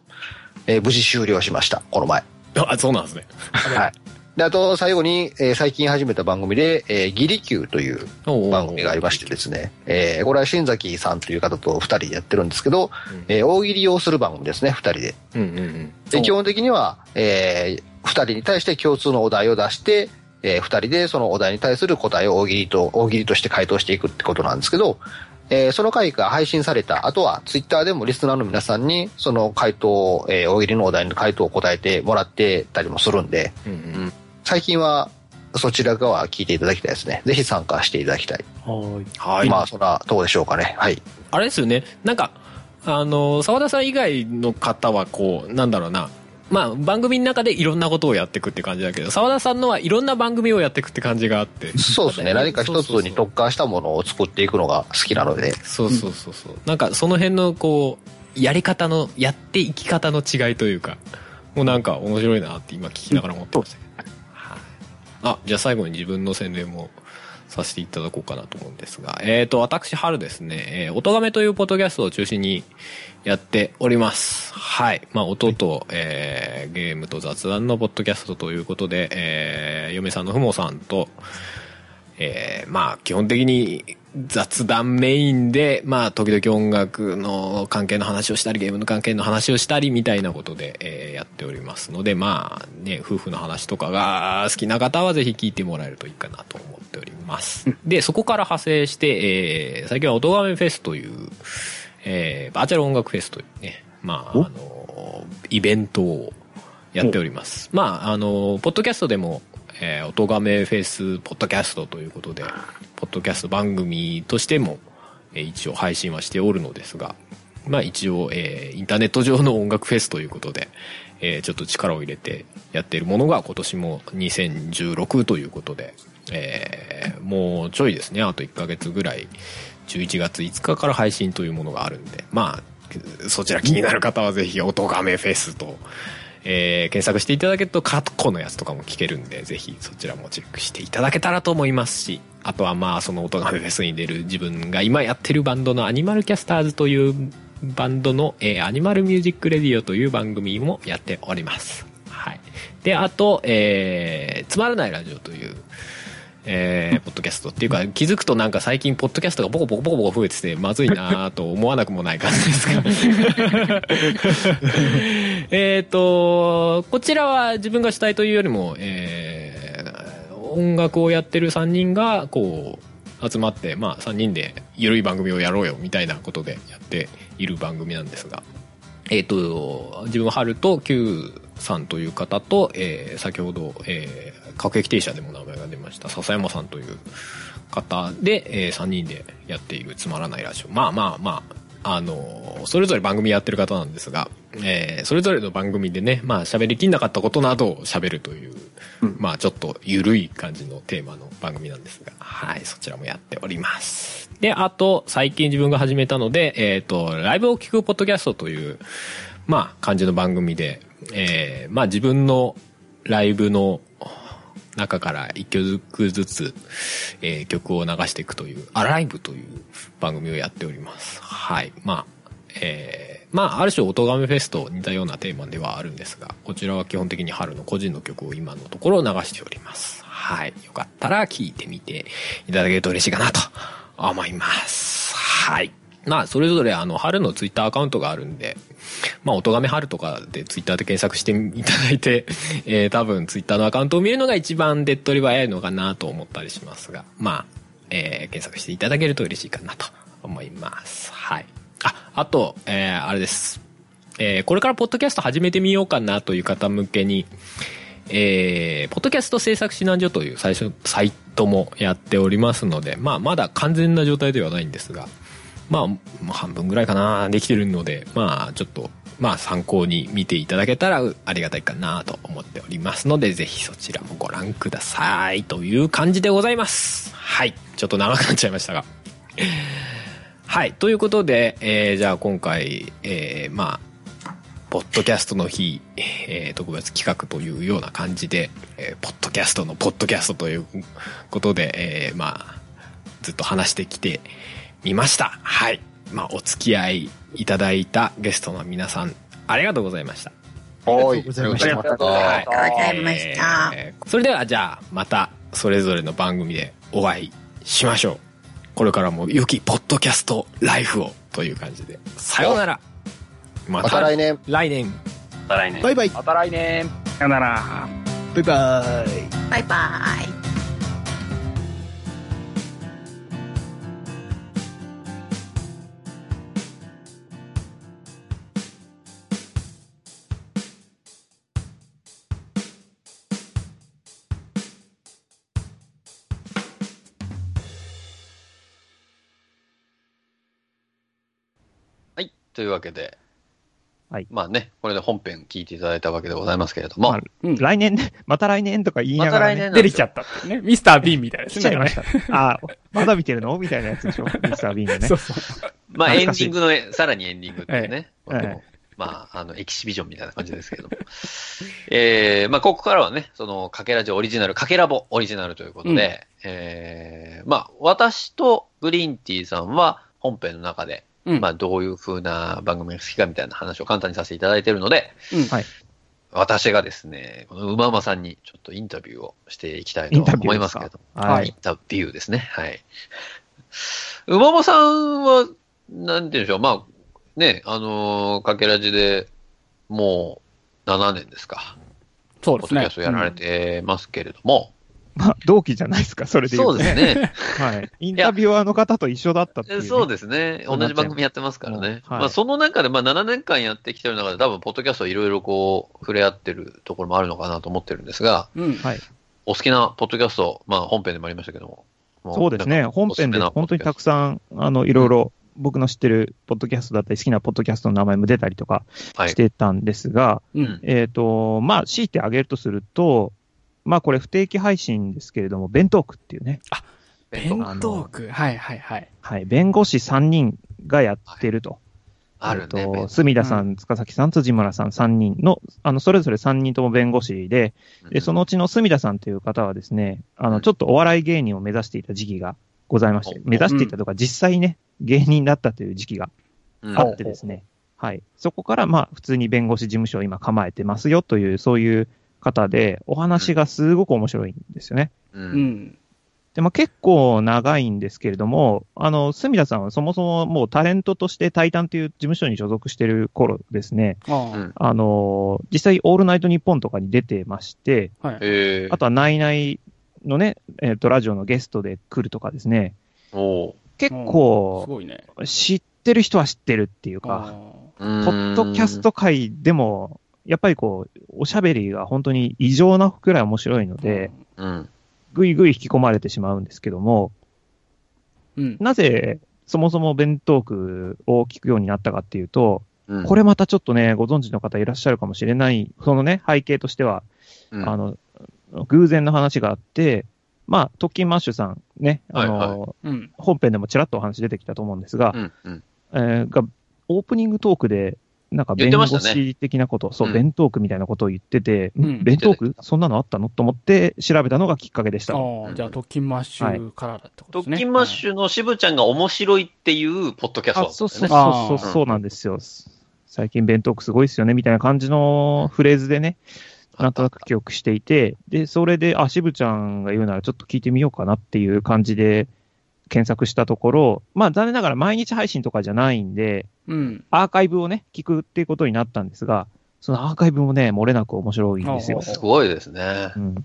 無事終了しましたこの前。あそうなんですね。はい。で、あと最後に、最近始めた番組で、ギリキューという番組がありましてですね、これは新崎さんという方と2人でやってるんですけど、うん、大喜利をする番組ですね、2人で。うんうんうん、で基本的には、2人に対して共通のお題を出して、2人でそのお題に対する答えを大喜利として回答していくってことなんですけど、その回が配信された後はツイッターでもリスナーの皆さんにその回答を、大喜利のお題の回答を答えてもらってたりもするんで、うんうん、最近はそちら側聞いていただきたいですね。ぜひ参加していただきたい。はい。まあそんなとこでしょうかね。はい。あれですよね。なんか澤田さん以外の方はこうなんだろうな。まあ番組の中でいろんなことをやっていくって感じだけど、澤田さんのはいろんな番組をやっていくって感じがあって。そうですね。何か一つに特化したものを作っていくのが好きなので。そうそうそうそう。なんかその辺のこうやり方のやっていき方の違いというか、もうなんか面白いなって今聞きながら思ってましたけど。あ、じゃあ最後に自分の宣伝もさせていただこうかなと思うんですが、私春ですね、音亀というポッドキャストを中心にやっております。はい、まあ音と、ゲームと雑談のポッドキャストということで、嫁さんのふもさんと、まあ基本的に雑談メインで、まあ時々音楽の関係の話をしたりゲームの関係の話をしたりみたいなことで、やっておりますので、まあね、夫婦の話とかが好きな方はぜひ聞いてもらえるといいかなと思っております。で、そこから派生して、最近は音亀フェスという、バーチャル音楽フェスというね、まあイベントをやっております。まあポッドキャストでも音亀フェスポッドキャストということでポッドキャスト番組としても、一応配信はしておるのですが、まあ一応、インターネット上の音楽フェスということで、ちょっと力を入れてやっているものが今年も2016ということで、もうちょいですね、あと1ヶ月ぐらい11月5日から配信というものがあるんで、まあそちら気になる方はぜひ音亀フェスと検索していただけると過去のやつとかも聞けるんで、ぜひそちらもチェックしていただけたらと思いますし、あとはまあその音亀フェスに出る自分が今やってるバンドのアニマルキャスターズというバンドの、アニマルミュージックレディオという番組もやっております。はい。で、あと、つまらないラジオという、ポッドキャストっていうか、気づくとなんか最近ポッドキャストがボコボコボコボコ増えててまずいなと思わなくもない感じですがこちらは自分が主体というよりも、音楽をやってる3人がこう集まって、まあ、3人でゆるい番組をやろうよみたいなことでやっている番組なんですが、自分は春と Q さんという方と、先ほど、各駅停車でも名前が出ました笹山さんという方で、3人でやっているつまらないラジオ、まあまあまあ、それぞれ番組やってる方なんですが、それぞれの番組でね、まあ喋りきんなかったことなどを喋るという、まあちょっと緩い感じのテーマの番組なんですが、はい、そちらもやっております。で、あと最近自分が始めたので、ライブを聞くポッドキャストというまあ感じの番組で、まあ自分のライブの中から一曲ずつ、曲を流していくというアライブという番組をやっております。はい。まあ、まあある種音亀フェスと似たようなテーマではあるんですが、こちらは基本的に春の個人の曲を今のところ流しております。はい。よかったら聞いてみていただけると嬉しいかなと思います。はい。まあそれぞれ春のツイッターアカウントがあるんで、まあ音亀春とかでツイッターで検索していただいて、多分ツイッターのアカウントを見るのが一番手っ取り早いのかなと思ったりしますが、まあ、検索していただけると嬉しいかなと思います。はい。あと、あれです。これからポッドキャスト始めてみようかなという方向けに、ポッドキャスト制作指南所という最初のサイトもやっておりますので、まあまだ完全な状態ではないんですが、まあ、半分ぐらいかな、できてるので、まあ、ちょっと、まあ、参考に見ていただけたらありがたいかなと思っておりますので、ぜひそちらもご覧ください、という感じでございます。はい。ちょっと長くなっちゃいましたが。はい。ということで、じゃあ今回、まあ、ポッドキャストの日、特別企画というような感じで、ポッドキャストのポッドキャストということで、まあ、ずっと話してきて、見ました。はい。まあ、お付き合いいただいたゲストの皆さん、ありがとうございました。ありがとうございました。それではじゃあまたそれぞれの番組でお会いしましょう。これからも良きポッドキャストライフをという感じで、さようなら。また来年。来年。また来年。バイバイ。また来年。さようなら。バイバイ。バイバイ。というわけで、はい、まあね、これで本編聞いていただいたわけでございますけれども、まあうん、来年ね、また来年とか言いながら、ね、ま、出てきちゃったってね、ミスター・ビーンみたいなやつね。来ちゃいました。あ、まだ見てるのみたいなやつでしょ、ミスター・ビーンがね。そうそう。まあエンディングの、さらにエンディングっていうね、はい、まあエキシビジョンみたいな感じですけれども、まあここからはね、そのかけラジオオリジナル、かけラボオリジナルということで、うんまあ私とグリーンティーさんは本編の中で。うんまあ、どういう風な番組が好きかみたいな話を簡単にさせていただいているので、うんはい、私がですね、このうまうまさんにちょっとインタビューをしていきたいと思いますけれども、インタビューですね。はい。うまうまさんは、なんていうんでしょう、まあ、ね、かけらじでもう7年ですか。そうですね。ポッドキャストやられてますけれども、うんまあ、同期じゃないですか、それで言うとね。そうですね。はい。インタビュアーの方と一緒だったっていう、ね。そうですね。同じ番組やってますからね。はい、まあ、その中で、まあ、7年間やってきてる中で、多分、ポッドキャストいろいろこう、触れ合ってるところもあるのかなと思ってるんですが、うんはい、お好きなポッドキャスト、まあ、本編でもありましたけども。そうですね。本編で本当にたくさん、いろいろ、僕の知ってるポッドキャストだったり、好きなポッドキャストの名前も出たりとかしてたんですが、はいうん、まあ、強いてあげるとすると、まあこれ不定期配信ですけれども、弁当区っていうね。あ、弁当区はいはいはい。はい、弁護士3人がやってると。はい、あるね。隅田さん、うん、塚崎さん、辻村さん3人の、それぞれ3人とも弁護士で、うん、でそのうちの隅田さんという方はですね、ちょっとお笑い芸人を目指していた時期がございまして、目指していたとか、実際ね、芸人だったという時期があってですね、はい。そこからまあ普通に弁護士事務所を今構えてますよという、そういう、方でお話がすごく面白いんですよね。うん。で、まあ、結構長いんですけれども、隅田さんはそもそももうタレントとしてタイタンという事務所に所属してる頃ですね。あ、実際オールナイトニッポンとかに出てまして、はい、あとはナイナイのね、ラジオのゲストで来るとかですね。お結構すごい、ね、知ってる人は知ってるっていうか、ポッドキャスト界でも。やっぱりこう、おしゃべりが本当に異常なくらい面白いので、うん、ぐいぐい引き込まれてしまうんですけども、うん、なぜそもそも弁当区を聞くようになったかっていうと、うん、これまたちょっとね、ご存知の方いらっしゃるかもしれない、そのね、背景としては、うん、偶然の話があって、まあ、特勤マッシュさんね、はいはいうん、本編でもちらっとお話出てきたと思うんですが、うんうんがオープニングトークで、なんか弁護士的なこと、ね、そう、うん、弁当区みたいなことを言ってて、うん、弁当区そんなのあったのと思って調べたのがきっかけでした。ああ、じゃあ、特勤マッシュからだってことですね。特勤マッシュのしぶちゃんが面白いっていうポッドキャスト、ね。あ、そうそうそうそう、そうなんですよ。うん、最近弁当区すごいですよね、みたいな感じのフレーズでね、なんとなく記憶していて、で、それで、あ、しぶちゃんが言うならちょっと聞いてみようかなっていう感じで、検索したところ、まあ残念ながら毎日配信とかじゃないんで、うん、アーカイブをね、聞くっていうことになったんですが、そのアーカイブもね、漏れなく面白いんですよ。すごいですね。うん、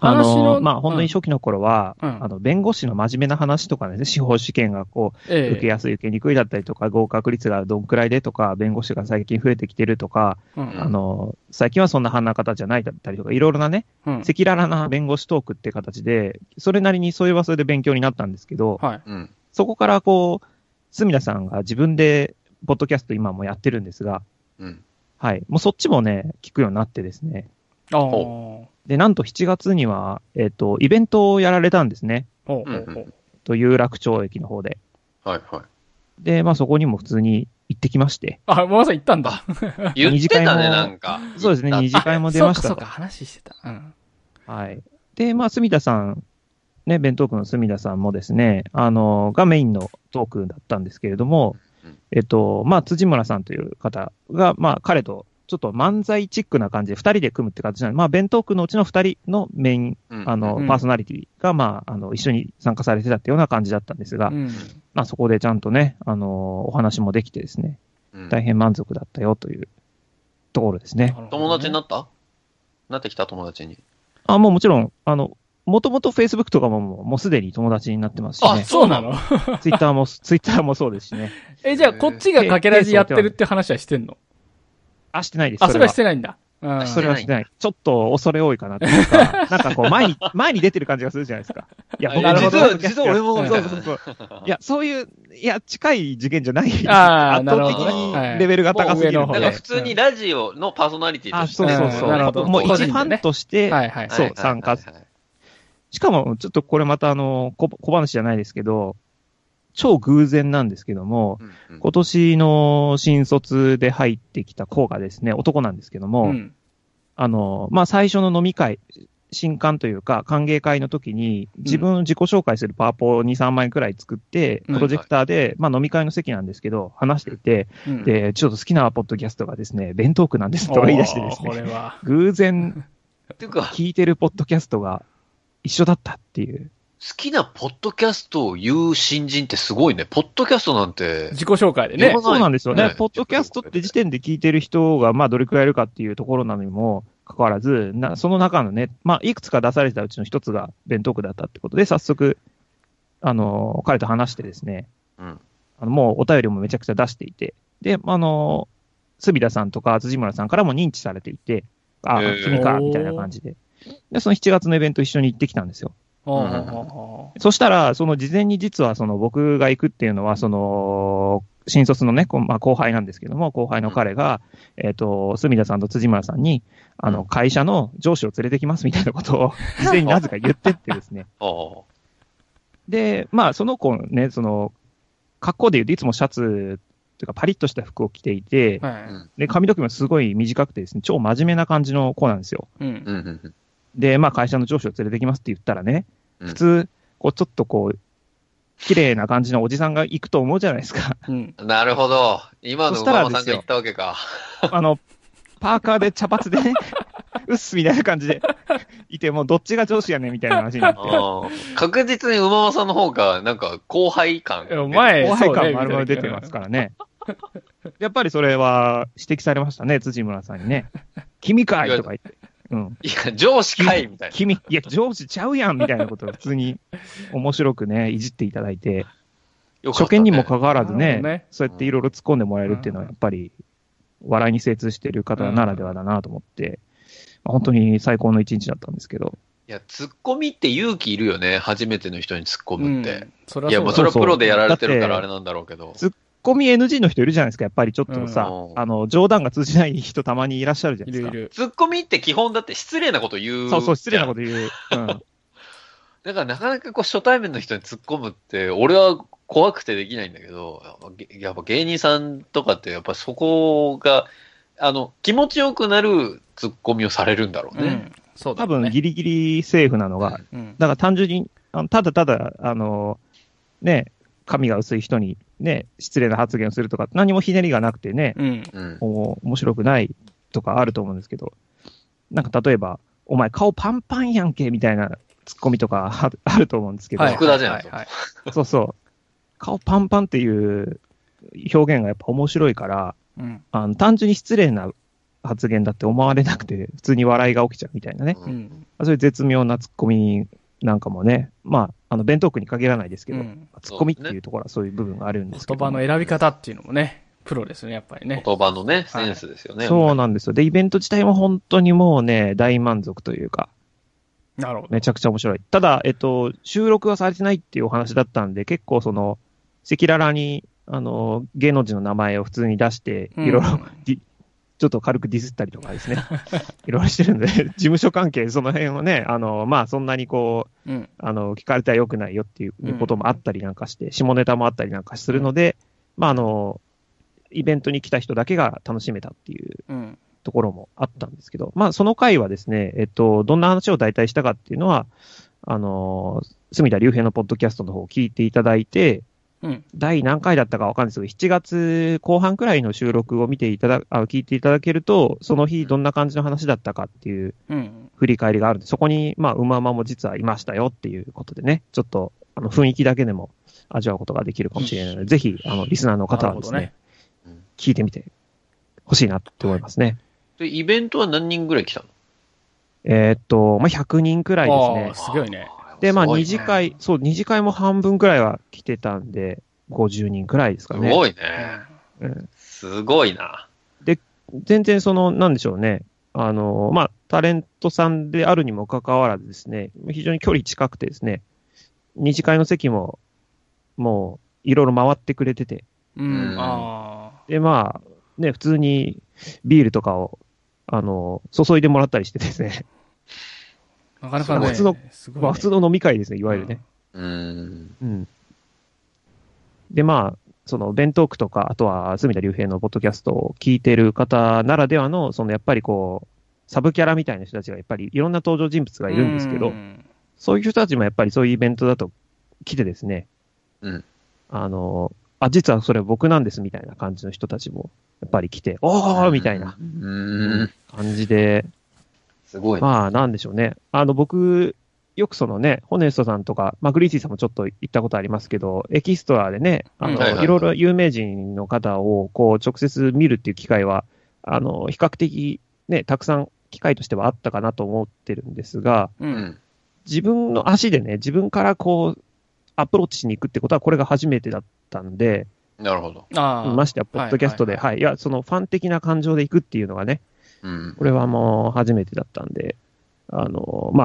まあ本当に初期の頃は、うん、弁護士の真面目な話とかね、司法試験がこう、受けやすい、受けにくいだったりとか、合格率がどんくらいでとか、弁護士が最近増えてきてるとか、うん、最近はそんな話し方じゃないだったりとか、いろいろなね、赤裸々な弁護士トークって形で、それなりにそういえばそれで勉強になったんですけど、はい、そこからこう、住田さんが自分で、ポッドキャスト今もやってるんですが、うん、はい、もうそっちもね、聞くようになってですね、で、なんと7月には、イベントをやられたんですね。有楽町駅の方で。はいはい。で、まあそこにも普通に行ってきまして。あ、まさに行ったんだ。言ってたね、なんか。そうですね、二次会も出ました。そうか、話してた。うん。はい。で、まあ、隅田さん、ね、弁当区の隅田さんもですね、がメインのトークだったんですけれども、まあ、辻村さんという方が、まあ、彼と、ちょっと漫才チックな感じで2人で組むって形なんで、まあ、弁当区のうちの2人のメイン、パーソナリティが、まあ、一緒に参加されてたっていうような感じだったんですが、まあ、そこでちゃんとね、お話もできてですね、大変満足だったよというところですね。友達になった?なってきた友達に。あ、もうもちろん、もともと Facebook とかももうすでに友達になってますしね。あ、そうなの?Twitter も、Twitter もそうですしね。じゃあこっちがかけらじやってるって話はしてんの?あ、してないです。それはしてないんだ。それはしてない。ちょっと恐れ多いかなっていうか、なんかこう前に出てる感じがするじゃないですか。いや、実は俺もそう。いや、そういう、いや、近い次元じゃない。圧倒的にレベルが高すぎるので。普通にラジオのパーソナリティとして。そう。なるほど。もう一ファンとして、そう、参加。しかも、ちょっとこれまた小話じゃないですけど、超偶然なんですけども、今年の新卒で入ってきた子がですね、男なんですけども、まあ、最初の飲み会、新歓というか、歓迎会の時に、自己紹介するパワポを2、3枚くらい作って、プロジェクターで、まあ、飲み会の席なんですけど、話していて、で、ちょっと好きなポッドキャストがですね、弁当区なんですとか言い出してですね、これは偶然、聞いてるポッドキャストが一緒だったっていう。好きなポッドキャストを言う新人ってすごいね。ポッドキャストなんて。自己紹介でね。そうなんですよね。ポッドキャストって時点で聞いてる人が、まあ、どれくらいいるかっていうところなのにもかかわらず、その中のね、まあ、いくつか出されてたうちの一つが弁当区だったってことで、早速、彼と話してですね、もうお便りもめちゃくちゃ出していて、で、隅田さんとか辻村さんからも認知されていて、あ、君か、みたいな感じで。で、その7月のイベント一緒に行ってきたんですよ。そしたら、その事前に実は、僕が行くっていうのは、新卒のね、まあ、後輩なんですけども、後輩の彼が、隅田さんと辻村さんに、会社の上司を連れてきますみたいなことを、事前になぜか言ってってですね。で、まあ、その子ね、格好で言うといつもシャツ、というかパリッとした服を着ていて、で、髪の毛もすごい短くてですね、超真面目な感じの子なんですよ。で、まあ、会社の上司を連れてきますって言ったらね、普通、こう、ちょっとこう、綺麗な感じのおじさんが行くと思うじゃないですか。なるほど。今の馬場さんが言ったわけか。パーカーで茶髪でね、うっすみたいな感じで、いて、もうどっちが上司やねみたいな話になって。確実に馬場さんの方が、なんか、後輩感、ね。後輩感丸々出てますからね。やっぱりそれは指摘されましたね、辻村さんにね。君かいとか言って。いや、上司かいみたいな。君、いや、上司ちゃうやんみたいなことを普通に面白くね、いじっていただいて、ね、初見にもかかわらずね、そうやっていろいろ突っ込んでもらえるっていうのは、やっぱり、笑いに精通している方ならではだなと思って、まあ、本当に最高の一日だったんですけど。いや、突っ込みって勇気いるよね、初めての人に突っ込むって。それはそうだ。いや、まあ、それはプロでやられてるからあれなんだろうけど。突っ込み NG の人いるじゃないですか、やっぱりちょっとさ、冗談が通じない人たまにいらっしゃるじゃないですか。突っ込みって基本だって失礼なこと言う。そう、失礼なこと言う。だからなかなかこう初対面の人に突っ込むって、俺は怖くてできないんだけど、やっぱ芸人さんとかってやっぱそこが、気持ちよくなる突っ込みをされるんだろうね。そうだね。多分ギリギリセーフなのが、だから単純に、ただ、ね、髪が薄い人に、ね、失礼な発言をするとか、何もひねりがなくてね、面白くないとかあると思うんですけど、なんか例えば、お前顔パンパンやんけみたいなツッコミとかあると思うんですけど。福田じゃない。そうそう。顔パンパンっていう表現がやっぱ面白いから、単純に失礼な発言だって思われなくて、普通に笑いが起きちゃうみたいなね。そういう絶妙なツッコミなんかもね、まあ、弁当区に限らないですけど、ツッコミっていうところはそういう部分があるんですけど、言葉の選び方っていうのもね、プロですね、やっぱりね。言葉のね、センスですよね。そうなんですよ。で、イベント自体も本当にもうね、大満足というか。なるほど。めちゃくちゃ面白い。ただ、収録はされてないっていうお話だったんで、結構赤裸々に、芸能人の名前を普通に出して、いろいろ、ちょっと軽くディスったりとかですね。いろいろしてるんで、事務所関係、その辺をね、まあ、そんなにこう、聞かれたら良くないよっていうこともあったりなんかして、下ネタもあったりなんかするので、まあ、イベントに来た人だけが楽しめたっていうところもあったんですけど、まあ、その回はですね、どんな話を大体したかっていうのは、隅田竜平のポッドキャストの方を聞いていただいて、うん、第何回だったか分かんないですけど、7月後半くらいの収録を見ていただ聞いていただけると、その日どんな感じの話だったかっていう振り返りがあるんで、そこにまあうままも実はいましたよっていうことでね、ちょっと雰囲気だけでも味わうことができるかもしれないので、ぜひリスナーの方はですね、聞いてみてほしいなって思いますね。でイベントは何人ぐらい来たの？まあ、100人くらいですね。すごいね。で、まあ、二次会、ね、そう、二次会も半分くらいは来てたんで、50人くらいですかね。すごいね。うん、すごいな。で、全然なんでしょうね。まあ、タレントさんであるにもかかわらずですね、非常に距離近くてですね、二次会の席も、もう、いろいろ回ってくれてて。うん。あで、まあ、ね、普通にビールとかを、注いでもらったりしてですね。なかなかね、普通の飲み会ですね、いわゆるね。うん。で、まあ、弁当区とか、あとは、住田竜平のポッドキャストを聞いてる方ならではの、やっぱりこう、サブキャラみたいな人たちが、やっぱりいろんな登場人物がいるんですけど、そういう人たちもやっぱりそういうイベントだと来てですね、うん。実はそれ僕なんですみたいな感じの人たちも、やっぱり来て、おーみたいな感じで、すごいね、まあ、なんでしょうね。僕、よくね、ホネストさんとか、まあ、グリーシーさんもちょっと行ったことありますけど、エキストラでね、はいはい、いろいろ有名人の方を、こう、直接見るっていう機会は、比較的、ね、たくさん機会としてはあったかなと思ってるんですが、うん、自分の足でね、自分からこう、アプローチしに行くってことは、これが初めてだったんで、なるほど。ましてや、ポッドキャストで、はいはいはい、はい、いや、ファン的な感情で行くっていうのがね、うん、これはもう初めてだったんで、ま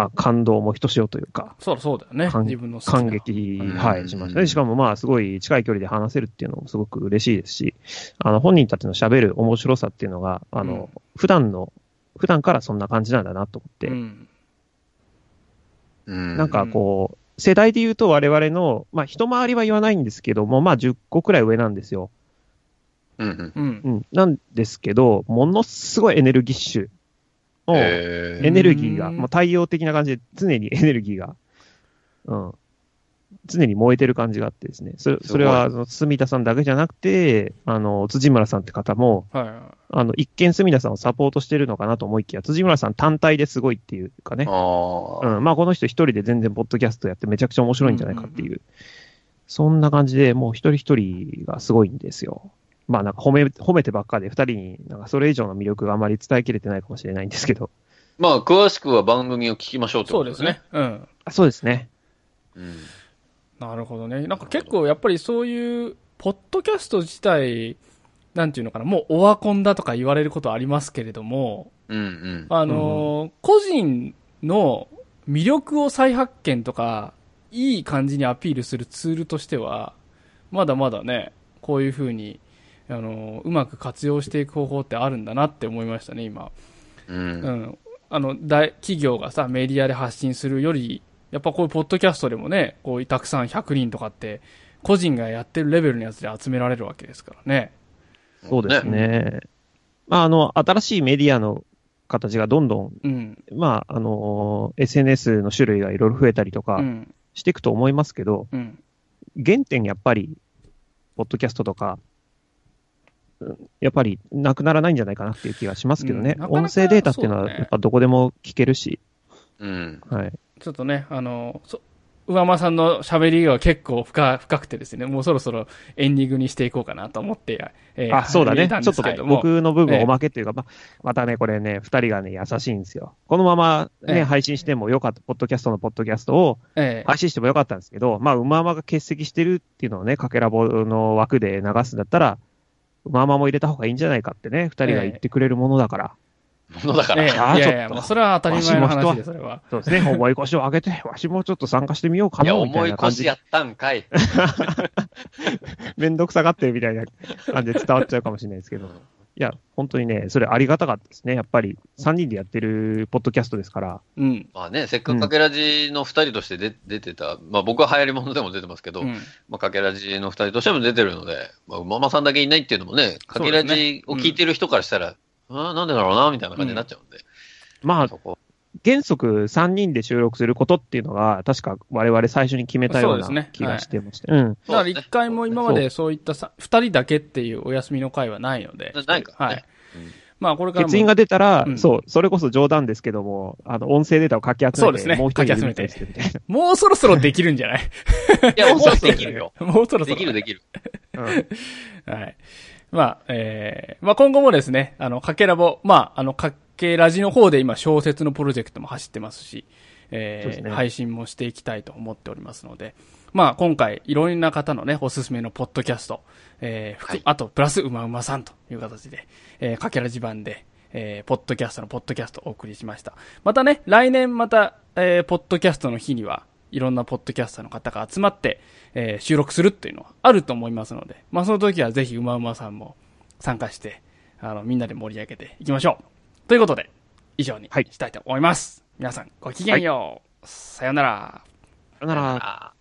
あ、感動もひとしおというか、そうだよね、自分の感激、はい、しました。で、しかもまあ、すごい近い距離で話せるっていうのもすごく嬉しいですし、本人たちの喋る面白さっていうのが、うん、普段からそんな感じなんだなと思って、うん、なんかこう、世代で言うと我々の、まあ、一回りは言わないんですけども、まあ、10個くらい上なんですよ。うんうんうん、なんですけど、ものすごいエネルギッシュのエネルギーが、もう太陽的な感じで常にエネルギーが、うん、常に燃えてる感じがあってですね、それは住田さんだけじゃなくて、辻村さんって方も、はいはい、一見住田さんをサポートしてるのかなと思いきや、辻村さん単体ですごいっていうかね、うん、まあ、この人一人で全然ポッドキャストやってめちゃくちゃ面白いんじゃないかっていう、うんうんうん、そんな感じでもう一人一人がすごいんですよ。まあなんか褒めてばっかで、二人になんかそれ以上の魅力があまり伝えきれてないかもしれないんですけど。まあ詳しくは番組を聞きましょうってことですね。そうですね。うん。そうですね。うん。なるほどね。なんか結構やっぱりそういう、ポッドキャスト自体、なんていうのかな、もうオワコンだとか言われることありますけれども、うんうん、個人の魅力を再発見とか、いい感じにアピールするツールとしては、まだまだね、こういう風に、うまく活用していく方法ってあるんだなって思いましたね、今。うん。うん、企業がさ、メディアで発信するより、やっぱこういうポッドキャストでもね、こういうたくさん100人とかって、個人がやってるレベルのやつで集められるわけですからね。そうですね。うん、まあ、新しいメディアの形がどんどん、うん、まあ、SNS の種類がいろいろ増えたりとかしていくと思いますけど、うんうん、原点やっぱり、ポッドキャストとか、やっぱりなくならないんじゃないかなっていう気がしますけどね。うん、なかなか音声データっていうのはやっぱどこでも聞けるし。うん。はい。ちょっとね、上間さんの喋りが結構深くてですね、もうそろそろエンディングにしていこうかなと思って、そうだね。ちょっと僕の部分おまけというか、またね、これね、二人がね、優しいんですよ。このままね、配信してもよかった、ポッドキャストを配信してもよかったんですけど、まあ、うままが欠席してるっていうのをね、かけらぼの枠で流すんだったら、まあまあも入れた方がいいんじゃないかってね、二人が言ってくれるものだから。いやいや、もうそれは当たり前の話で、それは。そうですね、重い腰を上げて、わしもちょっと参加してみようかなみたいな感じ。いや、重い腰やったんかい。めんどくさがってるみたいな感じで伝わっちゃうかもしれないですけど。いや、本当にね、それありがたかったですね。やっぱり、3人でやってるポッドキャストですから。うん。まあね、せっかくかけらじの2人として出てた、まあ僕は流行り物でも出てますけど、うん、まあかけらじの2人としても出てるので、まあママさんだけいないっていうのもね、かけらじを聞いてる人からしたら、なんでだろうな、みたいな感じになっちゃうんで。うん、まあ、原則3人で収録することっていうのが確か我々最初に決めたような気がしてまして、そうですね、はい、うん、だから一回も今までそういった2人だけっていうお休みの会はないので、ないからね、はい、うん、まあこれから欠員が出たら、うん、そう、それこそ冗談ですけども、音声データをかき集めて、そうですね、もう一人集めて、もうそろそろできるんじゃない？いや、もうそろそろできるよ。もうそろそろできるできる。うん、はい。まあ、まあ今後もですね、かけラボ、まあかけラジの方で今小説のプロジェクトも走ってますし、ね、配信もしていきたいと思っておりますので、まあ今回いろんな方のねおすすめのポッドキャスト、はい、あとプラスうまうまさんという形で、かけラジ版で、ポッドキャストのポッドキャストをお送りしました。またね来年また、ポッドキャストの日にはいろんなポッドキャスターの方が集まって、収録するっていうのはあると思いますので、まあその時はぜひうまうまさんも参加して、みんなで盛り上げていきましょう。ということで、以上にしたいと思います。はい、皆さんごきげんよう。はい、さよなら。さよなら。